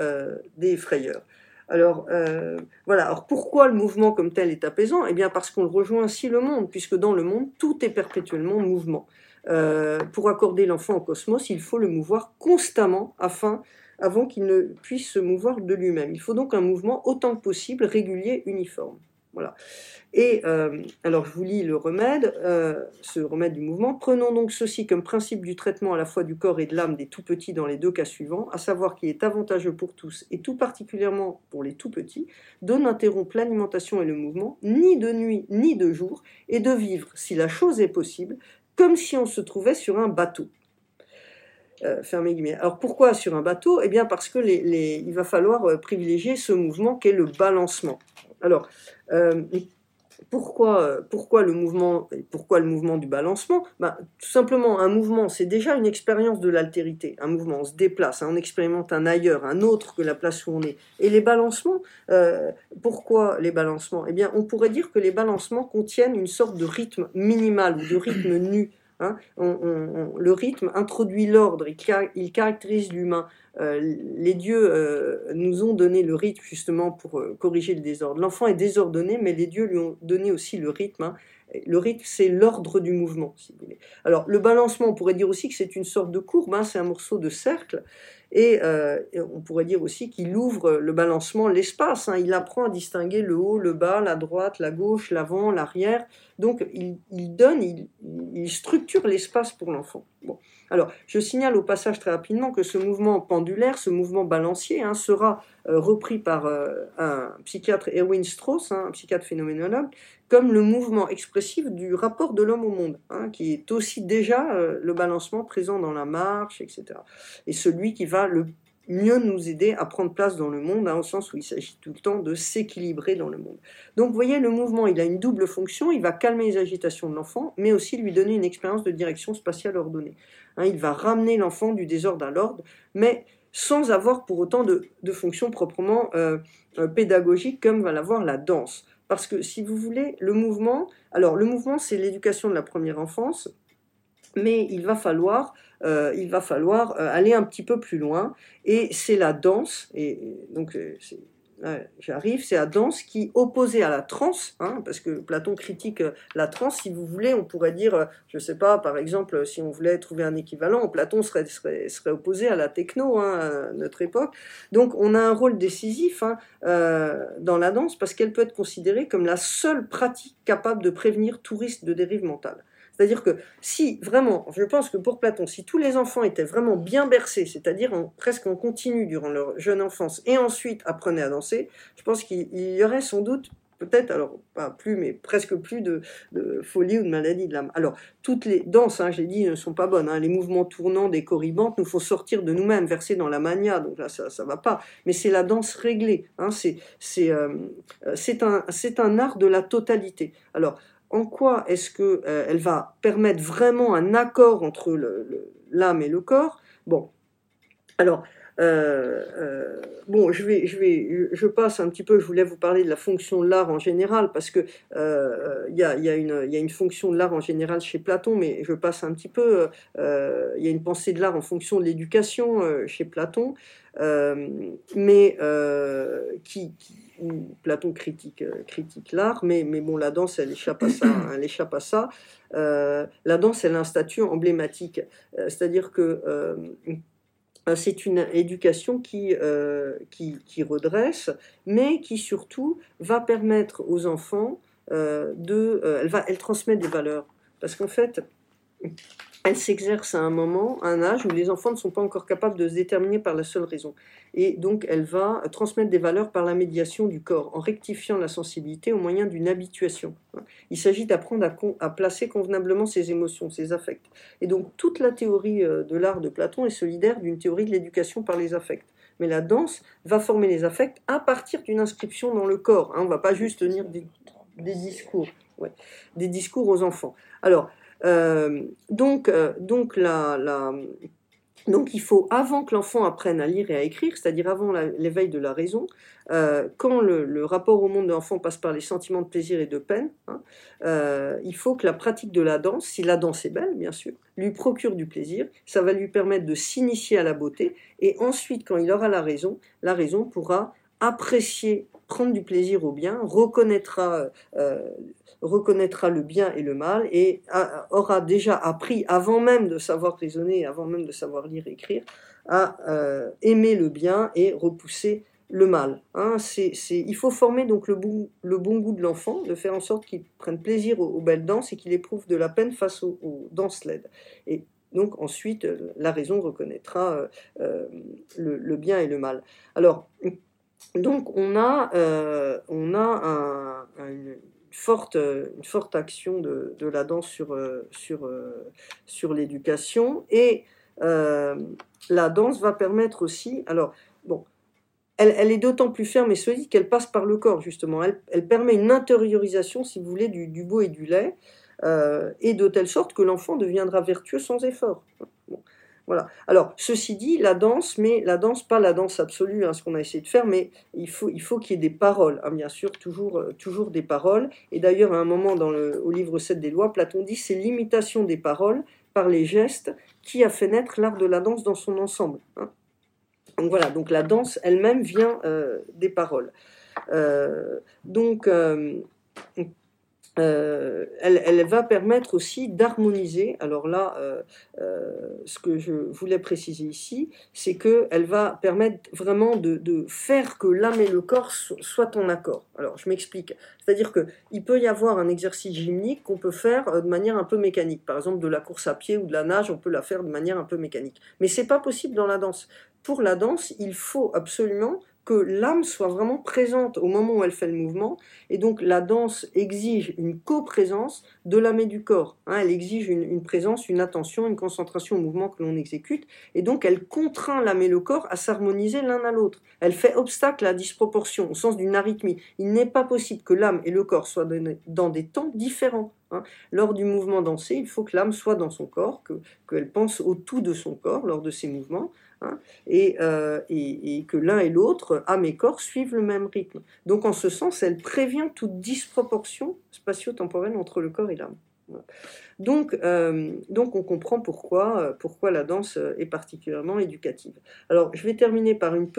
frayeurs. Alors, voilà. Alors, pourquoi le mouvement comme tel est apaisant? Eh bien, parce qu'on le rejoint ainsi le monde, puisque dans le monde, tout est perpétuellement mouvement. Pour accorder l'enfant au cosmos, il faut le mouvoir constamment avant qu'il ne puisse se mouvoir de lui-même. Il faut donc un mouvement autant que possible, régulier, uniforme. Voilà. Et alors je vous lis le remède, ce remède du mouvement. Prenons donc ceci comme principe du traitement à la fois du corps et de l'âme des tout-petits dans les deux cas suivants, à savoir qu'il est avantageux pour tous et tout particulièrement pour les tout-petits de n'interrompre l'alimentation et le mouvement, ni de nuit ni de jour, et de vivre, si la chose est possible, comme si on se trouvait sur un bateau. Fermez guillemets. Alors pourquoi sur un bateau? Eh bien parce que il va falloir privilégier ce mouvement qu'est le balancement. Alors pourquoi le mouvement du balancement? Ben, tout simplement, un mouvement, c'est déjà une expérience de l'altérité. Un mouvement, on se déplace, hein, on expérimente un ailleurs, un autre que la place où on est. Et les balancements, pourquoi les balancements? Eh bien on pourrait dire que les balancements contiennent une sorte de rythme minimal ou de rythme nu. Hein, le rythme introduit l'ordre, il caractérise l'humain. Les dieux nous ont donné le rythme justement pour corriger le désordre. L'enfant est désordonné, mais les dieux lui ont donné aussi le rythme. Hein. Le rythme, c'est l'ordre du mouvement, si vous voulez. Alors, le balancement, on pourrait dire aussi que c'est une sorte de courbe, hein, c'est un morceau de cercle. Et on pourrait dire aussi qu'il ouvre, le balancement, l'espace. Hein, il apprend à distinguer le haut, le bas, la droite, la gauche, l'avant, l'arrière. Donc, il structure l'espace pour l'enfant. Bon. Alors, je signale au passage très rapidement que ce mouvement pendulaire, ce mouvement balancier, hein, sera repris par un psychiatre, Erwin Strauss, hein, un psychiatre phénoménologue, comme le mouvement expressif du rapport de l'homme au monde, hein, qui est aussi déjà le balancement présent dans la marche, etc. Et celui qui va le mieux nous aider à prendre place dans le monde, hein, au sens où il s'agit tout le temps de s'équilibrer dans le monde. Donc vous voyez, le mouvement, il a une double fonction, il va calmer les agitations de l'enfant, mais aussi lui donner une expérience de direction spatiale ordonnée. Hein, il va ramener l'enfant du désordre à l'ordre, mais sans avoir pour autant de fonction proprement pédagogique comme va l'avoir la danse. Parce que si vous voulez, le mouvement c'est l'éducation de la première enfance, mais il va falloir aller un petit peu plus loin, et c'est la danse, c'est la danse qui, opposée à la transe, hein, parce que Platon critique la transe, si vous voulez, on pourrait dire, je ne sais pas, par exemple, si on voulait trouver un équivalent, Platon serait opposé à la techno, hein, à notre époque. Donc on a un rôle décisif, hein, dans la danse, parce qu'elle peut être considérée comme la seule pratique capable de prévenir tout risque de dérive mentale. C'est-à-dire que si vraiment, je pense que pour Platon, si tous les enfants étaient vraiment bien bercés, c'est-à-dire presque en continu durant leur jeune enfance, et ensuite apprenaient à danser, je pense qu'il y aurait sans doute peut-être, alors pas plus, mais presque plus de folie ou de maladie de l'âme. Alors, toutes les danses, je l'ai dit, ne sont pas bonnes. Les mouvements tournants des corribantes nous font sortir de nous-mêmes, verser dans la mania, donc là, ça ne va pas. Mais c'est la danse réglée. C'est un art de la totalité. Alors, en quoi est-ce qu'elle va permettre vraiment un accord entre l'âme et le corps? Bon, alors... je passe un petit peu. Je voulais vous parler de la fonction de l'art en général parce que il y a une fonction de l'art en général chez Platon, mais je passe un petit peu. Il y a une pensée de l'art en fonction de l'éducation chez Platon, où Platon critique l'art, mais bon, la danse, elle échappe à ça. La danse, elle a un statut emblématique, c'est-à-dire que c'est une éducation qui redresse, mais qui surtout va permettre aux enfants elle transmet des valeurs. Parce qu'en fait, elle s'exerce à un moment, à un âge où les enfants ne sont pas encore capables de se déterminer par la seule raison. Et donc, elle va transmettre des valeurs par la médiation du corps, en rectifiant la sensibilité au moyen d'une habituation. Il s'agit d'apprendre à placer convenablement ses émotions, ses affects. Et donc, toute la théorie de l'art de Platon est solidaire d'une théorie de l'éducation par les affects. Mais la danse va former les affects à partir d'une inscription dans le corps. On ne va pas juste tenir des discours. Ouais, des discours aux enfants. Alors... Donc il faut, avant que l'enfant apprenne à lire et à écrire, c'est-à-dire avant l'éveil de la raison, quand le rapport au monde de l'enfant passe par les sentiments de plaisir et de peine, il faut que la pratique de la danse, si la danse est belle, bien sûr, lui procure du plaisir, ça va lui permettre de s'initier à la beauté, et ensuite, quand il aura la raison pourra apprécier, prendre du plaisir au bien, reconnaîtra le bien et le mal et aura déjà appris, avant même de savoir raisonner, avant même de savoir lire et écrire, à aimer le bien et repousser le mal. Il faut former donc le bon goût de l'enfant, de faire en sorte qu'il prenne plaisir aux belles danses et qu'il éprouve de la peine face aux danses laides. Et donc ensuite, la raison reconnaîtra le bien et le mal. Alors, donc on a une forte action de la danse sur l'éducation, et la danse va permettre aussi, alors bon, elle est d'autant plus ferme et solide qu'elle passe par le corps justement, elle permet une intériorisation, si vous voulez, du beau et du laid, et de telle sorte que l'enfant deviendra vertueux sans effort. Bon. Voilà. Alors, ceci dit, pas la danse absolue, ce qu'on a essayé de faire, mais il faut qu'il y ait des paroles, bien sûr, toujours des paroles. Et d'ailleurs, à un moment, au livre 7 des lois, Platon dit « c'est l'imitation des paroles par les gestes qui a fait naître l'art de la danse dans son ensemble ». Donc voilà, donc la danse elle-même vient des paroles. Elle va permettre aussi d'harmoniser. Alors là, ce que je voulais préciser ici, c'est qu'elle va permettre vraiment de faire que l'âme et le corps soient en accord. Alors, je m'explique. C'est-à-dire qu'il peut y avoir un exercice gymnique qu'on peut faire de manière un peu mécanique. Par exemple, de la course à pied ou de la nage, on peut la faire de manière un peu mécanique. Mais ce n'est pas possible dans la danse. Pour la danse, il faut absolument... que l'âme soit vraiment présente au moment où elle fait le mouvement, et donc la danse exige une coprésence de l'âme et du corps. Elle exige une présence, une attention, une concentration au mouvement que l'on exécute, et donc elle contraint l'âme et le corps à s'harmoniser l'un à l'autre. Elle fait obstacle à la disproportion, au sens d'une arythmie. Il n'est pas possible que l'âme et le corps soient dans des temps différents. Lors du mouvement dansé, il faut que l'âme soit dans son corps, qu'elle pense au tout de son corps lors de ses mouvements, et que l'un et l'autre, âme et corps, suivent le même rythme. Donc en ce sens, elle prévient toute disproportion spatio-temporelle entre le corps et l'âme. Voilà. Donc on comprend pourquoi la danse est particulièrement éducative. Alors je vais terminer par une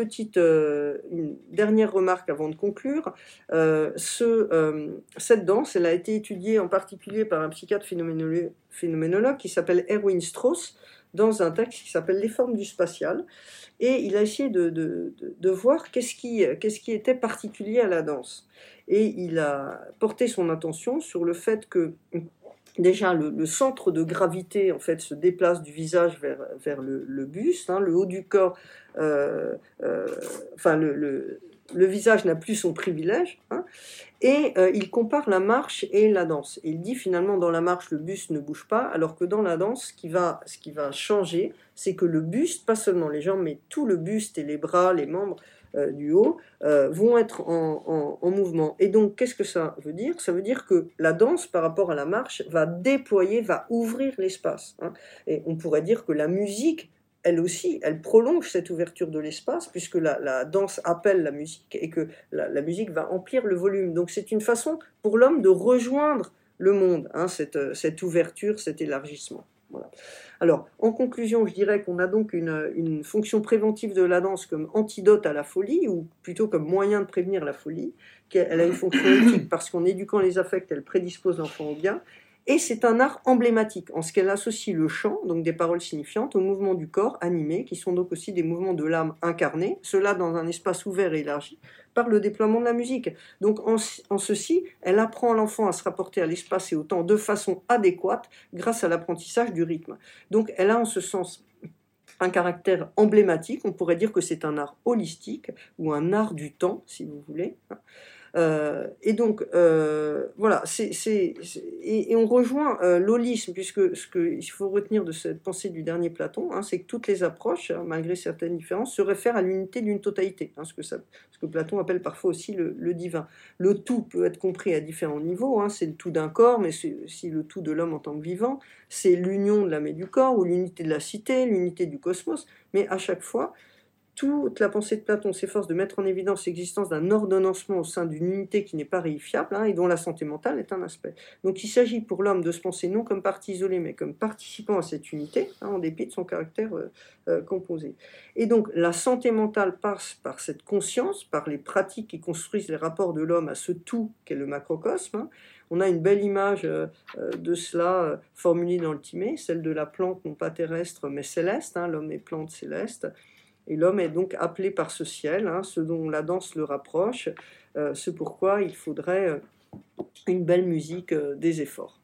dernière remarque avant de conclure. Cette danse, elle a été étudiée en particulier par un psychiatre phénoménologue qui s'appelle Erwin Strauss, dans un texte qui s'appelle « Les formes du spatial », et il a essayé de voir qu'est-ce qui était particulier à la danse. Et il a porté son attention sur le fait que, déjà, le centre de gravité en fait, se déplace du visage vers le buste, le haut du corps, le visage n'a plus son privilège, hein, et il compare la marche et la danse. Et il dit finalement dans la marche, le buste ne bouge pas, alors que dans la danse, ce qui va changer, c'est que le buste, pas seulement les jambes, mais tout le buste et les bras, les membres du haut, vont être en mouvement. Et donc, qu'est-ce que ça veut dire? Ça veut dire que la danse, par rapport à la marche, va déployer, va ouvrir l'espace. Hein. Et on pourrait dire que la musique, elle aussi, elle prolonge cette ouverture de l'espace, puisque la danse appelle la musique, et que la musique va emplir le volume. Donc c'est une façon pour l'homme de rejoindre le monde, hein, cette ouverture, cet élargissement. Voilà. Alors, en conclusion, je dirais qu'on a donc une fonction préventive de la danse comme antidote à la folie, ou plutôt comme moyen de prévenir la folie. Elle a une fonction éthique parce qu'en éduquant les affects, elle prédispose l'enfant au bien. Et c'est un art emblématique, en ce qu'elle associe le chant, donc des paroles signifiantes, aux mouvements du corps animés, qui sont donc aussi des mouvements de l'âme incarnée, cela dans un espace ouvert et élargi, par le déploiement de la musique. Donc en ceci, elle apprend l'enfant à se rapporter à l'espace et au temps de façon adéquate, grâce à l'apprentissage du rythme. Donc elle a en ce sens un caractère emblématique, on pourrait dire que c'est un art holistique, ou un art du temps, si vous voulez. Et donc, voilà, et on rejoint l'holisme, puisque ce qu'il faut retenir de cette pensée du dernier Platon, hein, c'est que toutes les approches, hein, malgré certaines différences, se réfèrent à l'unité d'une totalité, hein, ce que Platon appelle parfois aussi le divin. Le tout peut être compris à différents niveaux, hein, c'est le tout d'un corps, mais c'est aussi le tout de l'homme en tant que vivant, c'est l'union de l'âme et du corps, ou l'unité de la cité, l'unité du cosmos, mais à chaque fois, toute la pensée de Platon s'efforce de mettre en évidence l'existence d'un ordonnancement au sein d'une unité qui n'est pas réifiable, hein, et dont la santé mentale est un aspect. Donc il s'agit pour l'homme de se penser non comme partie isolée, mais comme participant à cette unité, hein, en dépit de son caractère composé. Et donc la santé mentale passe par cette conscience, par les pratiques qui construisent les rapports de l'homme à ce tout qu'est le macrocosme, hein. On a une belle image de cela formulée dans le Timée, celle de la plante non pas terrestre mais céleste, hein, l'homme est plante céleste. Et l'homme est donc appelé par ce ciel, hein, ce dont la danse le rapproche, c'est pourquoi il faudrait une belle musique des efforts.